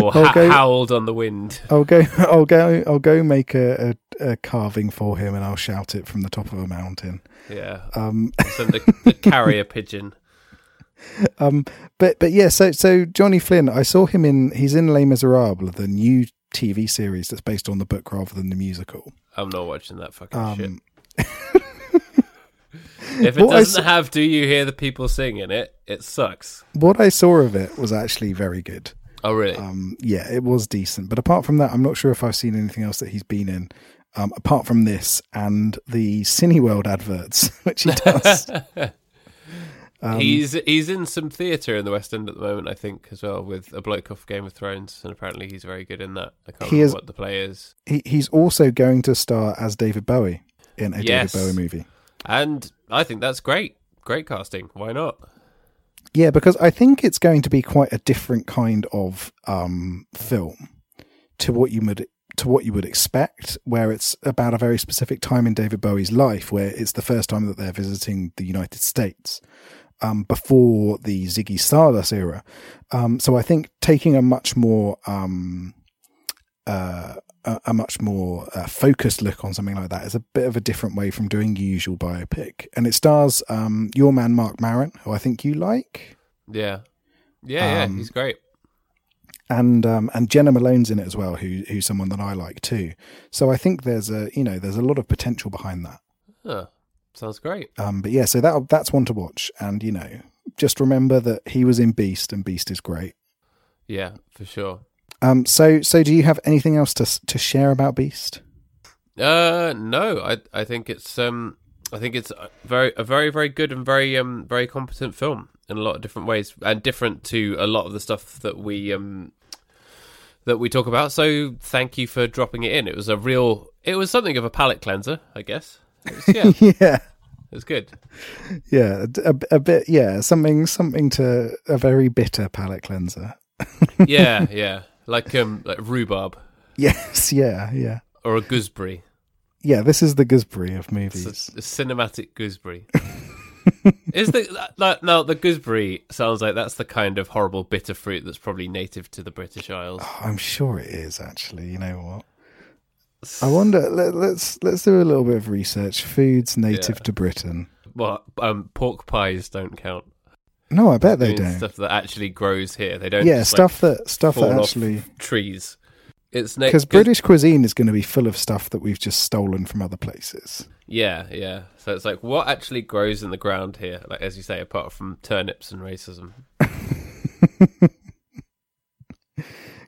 Or howled on the wind. I'll go make a carving for him, and I'll shout it from the top of a mountain. Yeah. Send the carrier pigeon. But yeah. So Johnny Flynn, I saw him he's in Les Misérables, the new TV series that's based on the book rather than the musical. I'm not watching that fucking shit. If it doesn't have Do You Hear the People Sing in it, it sucks. What I saw of it was actually very good. Oh, really? Yeah, it was decent. But apart from that, I'm not sure if I've seen anything else that he's been in, apart from this and the Cineworld adverts, which he does. He's in some theatre in the West End at the moment, I think, as well, with a bloke off Game of Thrones, and apparently he's very good in that. I can't remember what the play is. He's also going to star as David Bowie in a David Bowie movie. And I think that's great. Great casting. Why not? Yeah, because I think it's going to be quite a different kind of film to what you would expect, where it's about a very specific time in David Bowie's life, where it's the first time that they're visiting the United States before the Ziggy Stardust era. So I think taking a much more focused look on something like that is a bit of a different way from doing your usual biopic. And it stars your man Mark Maron, who I think you like. Yeah, he's great. And Jenna Malone's in it as well, who's someone that I like too. So I think there's a lot of potential behind that. Huh. Sounds great. But yeah, so that's one to watch. And just remember that he was in Beast, and Beast is great. Yeah, for sure. So do you have anything else to share about Beast? No. I think it's a very good and very competent film in a lot of different ways, and different to a lot of the stuff that we talk about. So thank you for dropping it in. It was something of a palate cleanser, I guess. Yeah. It was good. Yeah, a bit. Yeah, something to a very bitter palate cleanser. Yeah. Like rhubarb. Yes, yeah. Or a gooseberry. Yeah, this is the gooseberry of movies. It's a cinematic gooseberry. The gooseberry sounds like that's the kind of horrible bitter fruit that's probably native to the British Isles. Oh, I'm sure it is, actually. You know what? I wonder. Let's do a little bit of research. Foods native to Britain. Well, pork pies don't count. No, I bet they don't. Stuff that actually grows here. They don't. Yeah, stuff that actually trees. It's because British cuisine is going to be full of stuff that we've just stolen from other places. Yeah. So it's like, what actually grows in the ground here? Like, as you say, apart from turnips and racism.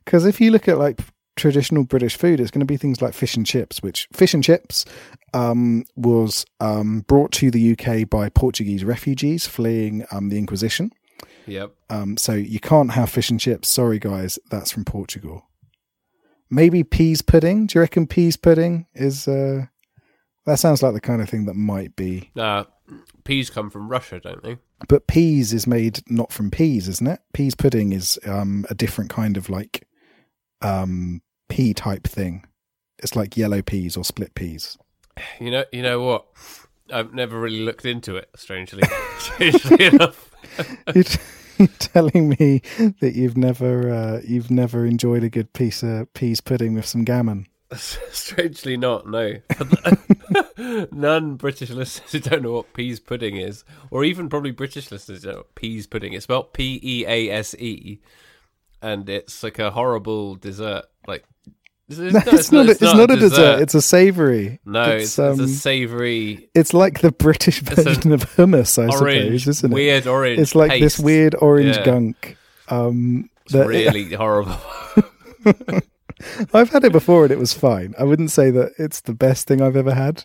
Because if you look at like traditional British food, it's going to be things like fish and chips. Which fish and chips was brought to the UK by Portuguese refugees fleeing the Inquisition. Yep. So you can't have fish and chips. Sorry, guys, that's from Portugal. Maybe peas pudding. Do you reckon peas pudding is? That sounds like the kind of thing that might be. Peas come from Russia, don't they? But peas is made not from peas, isn't it? Peas pudding is a different kind of like pea type thing. It's like yellow peas or split peas. You know what? I've never really looked into it, strangely enough. You're telling me that you've never enjoyed a good piece of peas pudding with some gammon? Strangely not, no. None British listeners don't know what peas pudding is, or even probably British listeners don't know what peas pudding is. It's spelled Pease, and it's like a horrible dessert, like. It's not a dessert. It's a savoury. No, it's a savoury. It's like the British version of hummus, I suppose, isn't it? Weird orange. It's like paste. This weird orange gunk. It's really horrible. I've had it before and it was fine. I wouldn't say that it's the best thing I've ever had.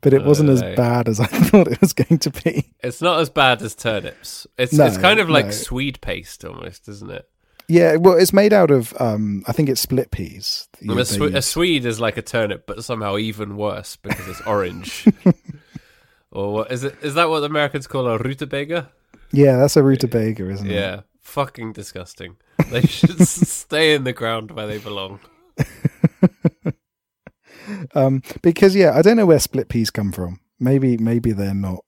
but it wasn't as bad as I thought it was going to be. It's not as bad as turnips. It's kind of like swede paste almost, isn't it? Yeah, well, it's made out of, I think it's split peas. A swede is like a turnip, but somehow even worse because it's orange. Or what, is that what the Americans call a rutabaga? Yeah, that's a rutabaga, isn't it? Yeah, fucking disgusting. They should stay in the ground where they belong. Because I don't know where split peas come from. Maybe they're not.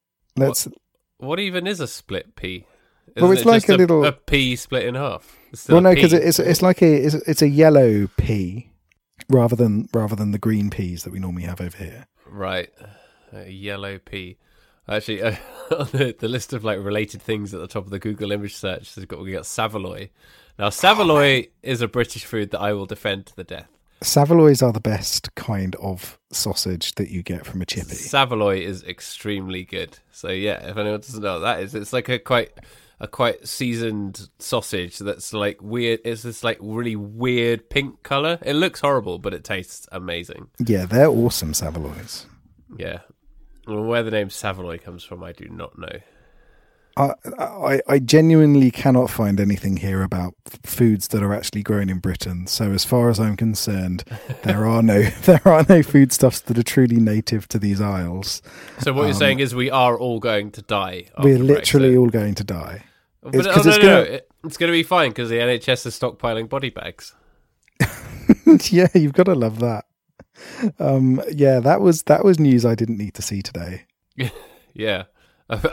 What even is a split pea? It's like a pea split in half. Well, no, because it's like it's a yellow pea rather than the green peas that we normally have over here. Right, a yellow pea. Actually, on the list of like related things at the top of the Google image search, we got saveloy. Now, saveloy is a British food that I will defend to the death. Saveloys are the best kind of sausage that you get from a chippy. Saveloy is extremely good. So yeah, if anyone doesn't know what that is, it's like a quite seasoned sausage that's like weird. It's this like really weird pink color. It looks horrible, but it tastes amazing. Yeah, they're awesome, saveloys. Yeah, well, where the name saveloy comes from, I do not know. I genuinely cannot find anything here about foods that are actually grown in Britain. So as far as I'm concerned, there are no foodstuffs that are truly native to these isles. So what you're saying is we are all going to die. We're literally all going to die. But it's going to be fine because the NHS is stockpiling body bags. Yeah, you've got to love that. That was news I didn't need to see today. Yeah.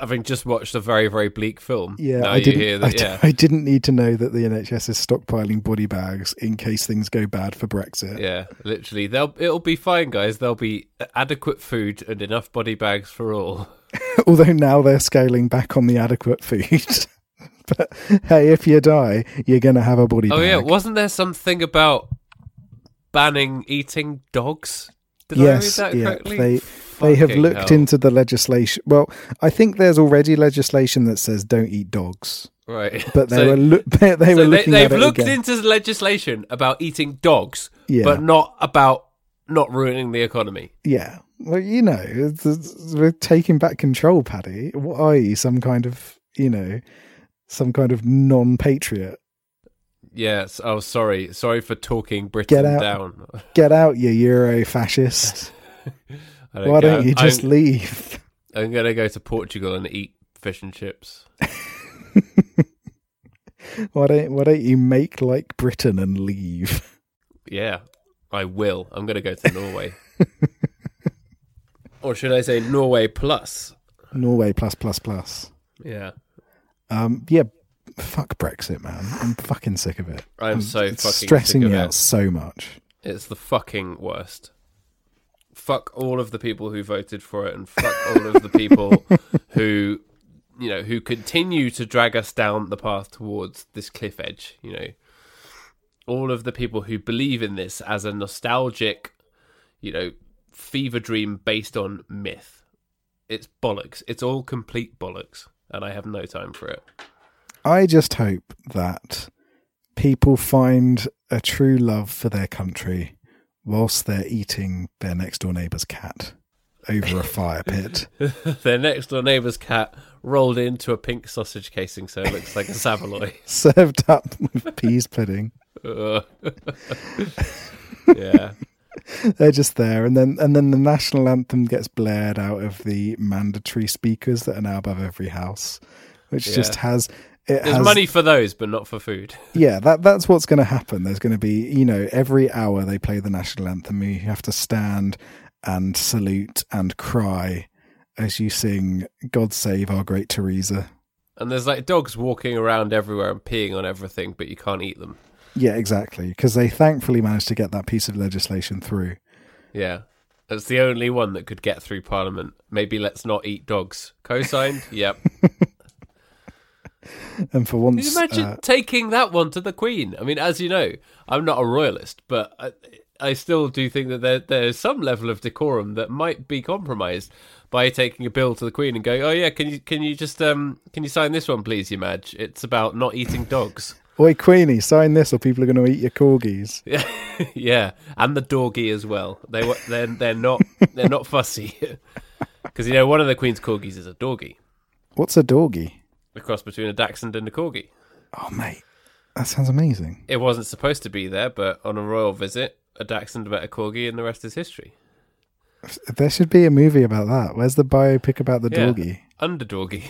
Having just watched a very, very bleak film. Yeah, I didn't need to know that the NHS is stockpiling body bags in case things go bad for Brexit. Yeah, literally. It'll be fine, guys. There'll be adequate food and enough body bags for all. Although now they're scaling back on the adequate food. But hey, if you die, you're going to have a body bag. Oh, yeah. Wasn't there something about banning eating dogs? Did I read that correctly? They have looked into the legislation. Well, I think there's already legislation that says don't eat dogs. Right. But they've looked into legislation about eating dogs, but not about not ruining the economy. Yeah. Well, we're taking back control, Paddy. What are you, some kind of non-patriot? Yes. Oh, sorry. Sorry for talking Britain down. Get out, you Euro fascist. Why don't you just leave? I'm going to go to Portugal and eat fish and chips. Why don't you make like Britain and leave? Yeah, I will. I'm going to go to Norway. Or should I say Norway plus? Norway plus. Yeah. Yeah, fuck Brexit, man. I'm fucking sick of it. I'm so fucking stressing me out so much. It's the fucking worst. Fuck all of the people who voted for it, and fuck all of the people who continue to drag us down the path towards this cliff edge. All of the people who believe in this as a nostalgic, fever dream based on myth. It's bollocks. It's all complete bollocks, and I have no time for it. I just hope that people find a true love for their country whilst they're eating their next-door neighbour's cat over a fire pit. Their next-door neighbour's cat rolled into a pink sausage casing, so it looks like a saveloy. Served up with peas pudding. Yeah. They're just there, and then the national anthem gets blared out of the mandatory speakers that are now above every house, which just has... There's money for those, but not for food. Yeah, that's what's going to happen. There's going to be, every hour they play the national anthem, you have to stand and salute and cry as you sing God Save Our Great Teresa. And there's like dogs walking around everywhere and peeing on everything, but you can't eat them. Yeah, exactly, because they thankfully managed to get that piece of legislation through. Yeah, that's the only one that could get through Parliament. Maybe let's not eat dogs. Co-signed? Yep. And for once, can you imagine taking that one to the Queen? I mean, as you know, I'm not a royalist, but I still do think that there's some level of decorum that might be compromised by taking a bill to the Queen and going, "Oh yeah, can you just can you sign this one, please, Your Madge? It's about not eating dogs." Oi, Queenie, sign this or people are going to eat your corgis. Yeah, yeah, and the dorgy as well. They're not fussy because one of the Queen's corgis is a dorgy. What's a dorgy? A cross between a dachshund and a corgi. Oh, mate, that sounds amazing. It wasn't supposed to be there, but on a royal visit, a dachshund met a corgi, and the rest is history. There should be a movie about that. Where's the biopic about the dorgy? Underdorgy.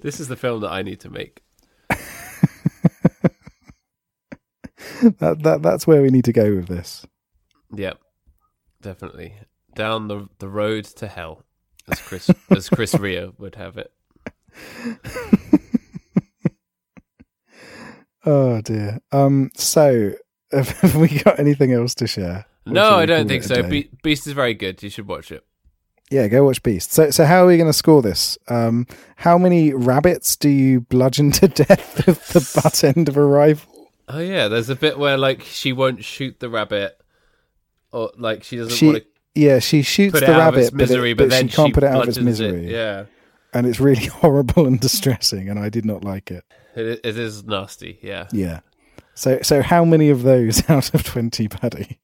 This is the film that I need to make. That's where we need to go with this. Yep, definitely. Down the road to hell, as Chris as Chris Rea would have it. Oh dear. So have we got anything else to share? No, I don't think so. Beast is very good. You should watch it. Yeah, go watch Beast. So how are we going to score this? How many rabbits do you bludgeon to death with the butt end of a rifle? Oh yeah, there's a bit where she won't shoot the rabbit, or she doesn't want to. Yeah, she shoots the rabbit, but then she can't put it out of its misery. Yeah, and it's really horrible and distressing, and I did not like it. It is nasty. Yeah. Yeah. So how many of those out of 20, Paddy?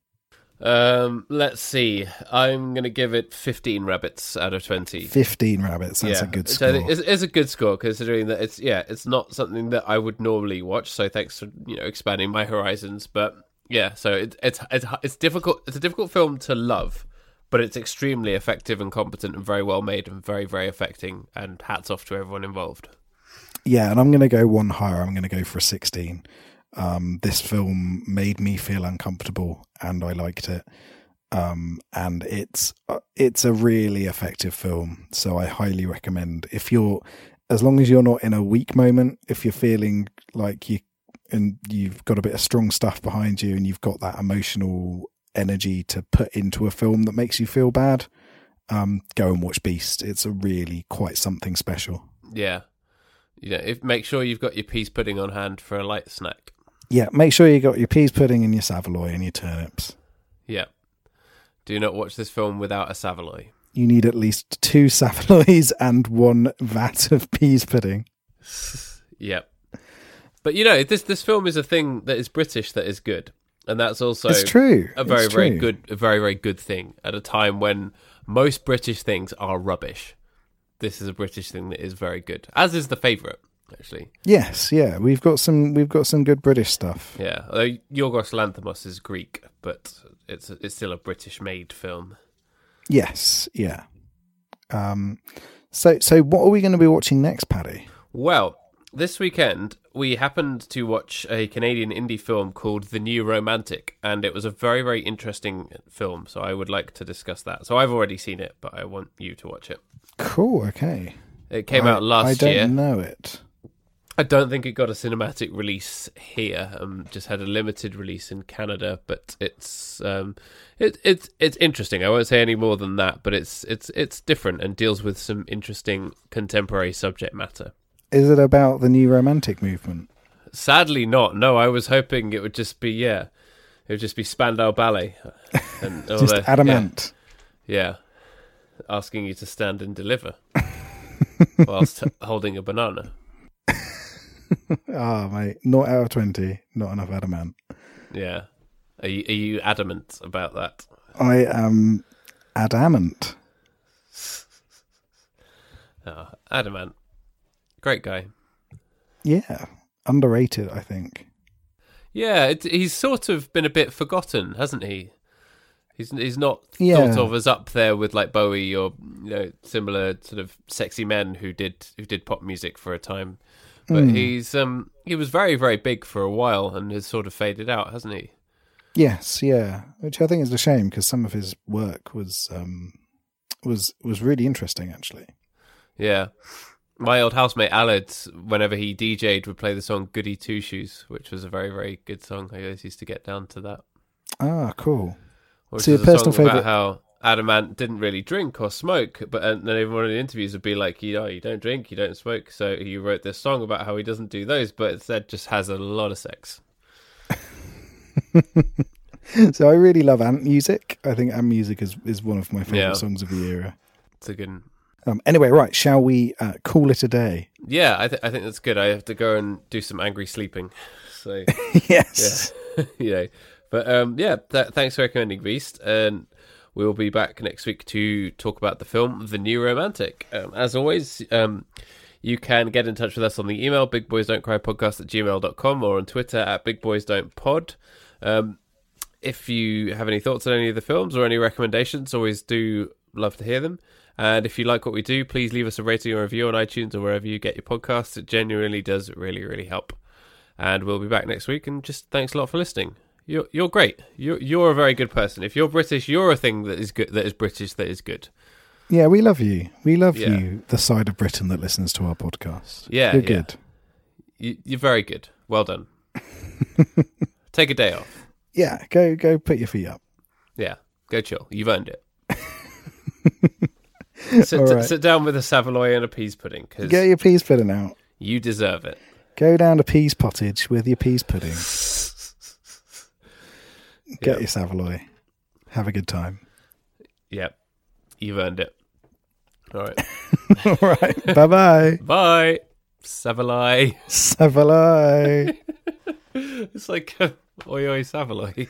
Let's see. I'm going to give it 15 rabbits out of 20. 15 rabbits. That's a good score. It's a good score considering that it's not something that I would normally watch. So thanks for expanding my horizons. But yeah, so it's difficult. It's a difficult film to love, but it's extremely effective and competent and very well made and very, very affecting. And hats off to everyone involved. Yeah, and I'm going to go one higher. I'm going to go for a 16. This film made me feel uncomfortable and I liked it. And it's a really effective film. So I highly recommend, as long as you're not in a weak moment, if you're feeling like you've got a bit of strong stuff behind you and you've got that emotional energy to put into a film that makes you feel bad, go and watch Beast. It's a really quite something special. Yeah. Make sure you've got your peas pudding on hand for a light snack. Yeah, make sure you got your peas pudding and your saveloy and your turnips. Yeah. Do not watch this film without a saveloy. You need at least 2 saveloys and 1 vat of peas pudding. Yep. But this film is a thing that is British that is good. And that's also a very, very good thing at a time when most British things are rubbish. This is a British thing that is very good, as is The Favourite, actually. Yes, yeah, we've got some good British stuff. Yeah, although Yorgos Lanthimos is Greek, but it's still a British-made film. Yes, yeah. So what are we going to be watching next, Paddy? Well, this weekend we happened to watch a Canadian indie film called The New Romantic, and it was a very, very interesting film. So I would like to discuss that. So I've already seen it, but I want you to watch it. Cool, okay. It came out last year. I don't know it. I don't think it got a cinematic release here. Just had a limited release in Canada, but it's interesting. I won't say any more than that, but it's different and deals with some interesting contemporary subject matter. Is it about the New Romantic movement? Sadly not. No, I was hoping it would just be Spandau Ballet and all just adamant. Yeah. Asking you to stand and deliver whilst holding a banana. Ah, mate, not out of 20, not enough adamant. Yeah. Are you adamant about that? I am adamant. Oh, adamant. Great guy. Yeah. Underrated, I think. Yeah, he's sort of been a bit forgotten, hasn't he? He's not thought of as up there with like Bowie or similar sort of sexy men who did pop music for a time, but he's he was very, very big for a while and has sort of faded out, hasn't he? Yes, yeah, which I think is a shame because some of his work was really interesting actually. Yeah, my old housemate Allard, whenever he DJ'd, would play the song "Goody Two Shoes," which was a very, very good song. I always used to get down to that. Ah, cool. Which is a personal song about how Adamant didn't really drink or smoke, but then everyone in the interviews would be like, you don't drink, you don't smoke, so he wrote this song about how he doesn't do those, but instead just has a lot of sex. So I really love Ant Music. I think Ant Music is one of my favourite songs of the era. It's a good one. Anyway, right, shall we call it a day? Yeah, I think that's good. I have to go and do some angry sleeping. So yes. Yeah. You know. But thanks for recommending Beast. And we'll be back next week to talk about the film The New Romantic. As always, you can get in touch with us on the email, bigboysdontcrypodcast@gmail.com, or on Twitter @bigboysdontpod. If you have any thoughts on any of the films or any recommendations, always do love to hear them. And if you like what we do, please leave us a rating or review on iTunes or wherever you get your podcasts. It genuinely does really, really help. And we'll be back next week. And just thanks a lot for listening. You're great. You're a very good person. If you're British, you're a thing that is good. That is British. That is good. Yeah, we love you. We love you, the side of Britain that listens to our podcast. Yeah, you're good. You're very good. Well done. Take a day off. Yeah, go put your feet up. Yeah, go chill. You've earned it. Sit down with a saveloy and a peas pudding. 'Cause get your peas pudding out. You deserve it. Go down to Peas Pottage with your peas pudding. Get your saveloy. Have a good time. Yep. You've earned it. All right. All right. Bye-bye. Bye. Saveloy. Saveloy. It's like oi oi saveloy.